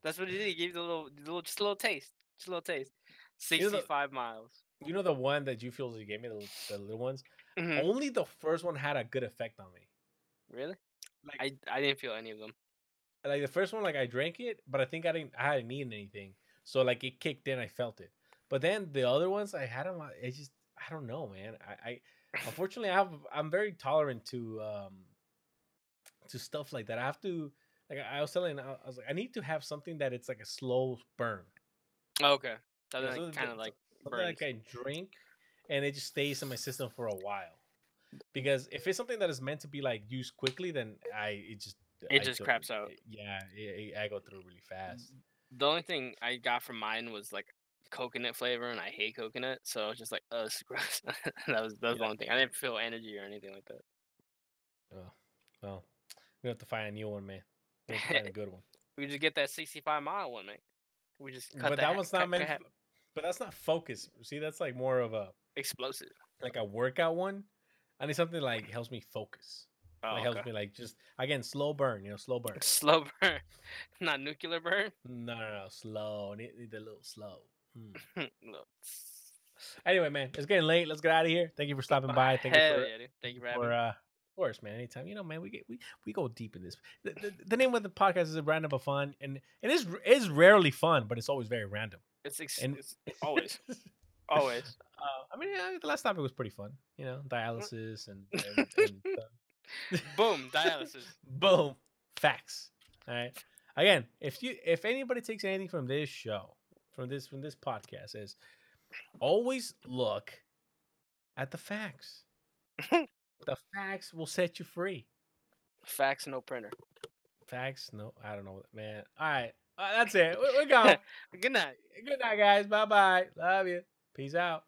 That's what he did. He gave you the little, the little just a little taste, just a little taste. Sixty-five you know the, miles. You know the one that G Fuels you gave me, the, the little ones. Mm-hmm. Only the first one had a good effect on me. Really? Like, I I didn't feel any of them. Like the first one, like I drank it, but I think I didn't I hadn't eaten anything, so like it kicked in. I felt it, but then the other ones I had them. It just I don't know, man. I, I unfortunately I have I'm very tolerant to um to stuff like that. I have to like I was telling I was like I need to have something that it's like a slow burn. Oh, okay, so that kind of like burns. Like I drink. And it just stays in my system for a while, because if it's something that is meant to be like used quickly, then I it just it I just go, craps out. Yeah, it, it, I go through really fast. The only thing I got from mine was like coconut flavor, and I hate coconut, so I was just like, oh, this is gross. that was that was yeah. the only thing. I didn't feel energy or anything like that. Oh well, we have to find a new one, man. We have to find a good one. We just get that sixty-five mile one, man. We just cut but that, that one's not meant. But that's not focus. See, that's like more of a explosive, like a workout one. I need something like helps me focus. It oh, like helps okay. me like just again slow burn. You know, slow burn. Slow burn, not nuclear burn. No, no, no, slow. Need, need a little slow. Hmm. no. Anyway, man, it's getting late. Let's get out of here. Thank you for stopping by. Thank Hell you for yeah, thank you for, for uh, of course, man. Anytime. You know, man, we get we, we go deep in this. The, the, the name of the podcast is a Random of Fun, and it is is rarely fun, but it's always very random. It's, ex- and- it's always, always. Uh, I mean, yeah, the last topic was pretty fun, you know, dialysis and, and, and uh... boom, dialysis, boom, facts. All right. Again, if you if anybody takes anything from this show, from this from this podcast, is always look at the facts. The facts will set you free. Facts, no printer. Facts, no. I don't know, man. All right. Uh, that's it. We're gone. Good night. Good night, guys. Bye-bye. Love you. Peace out.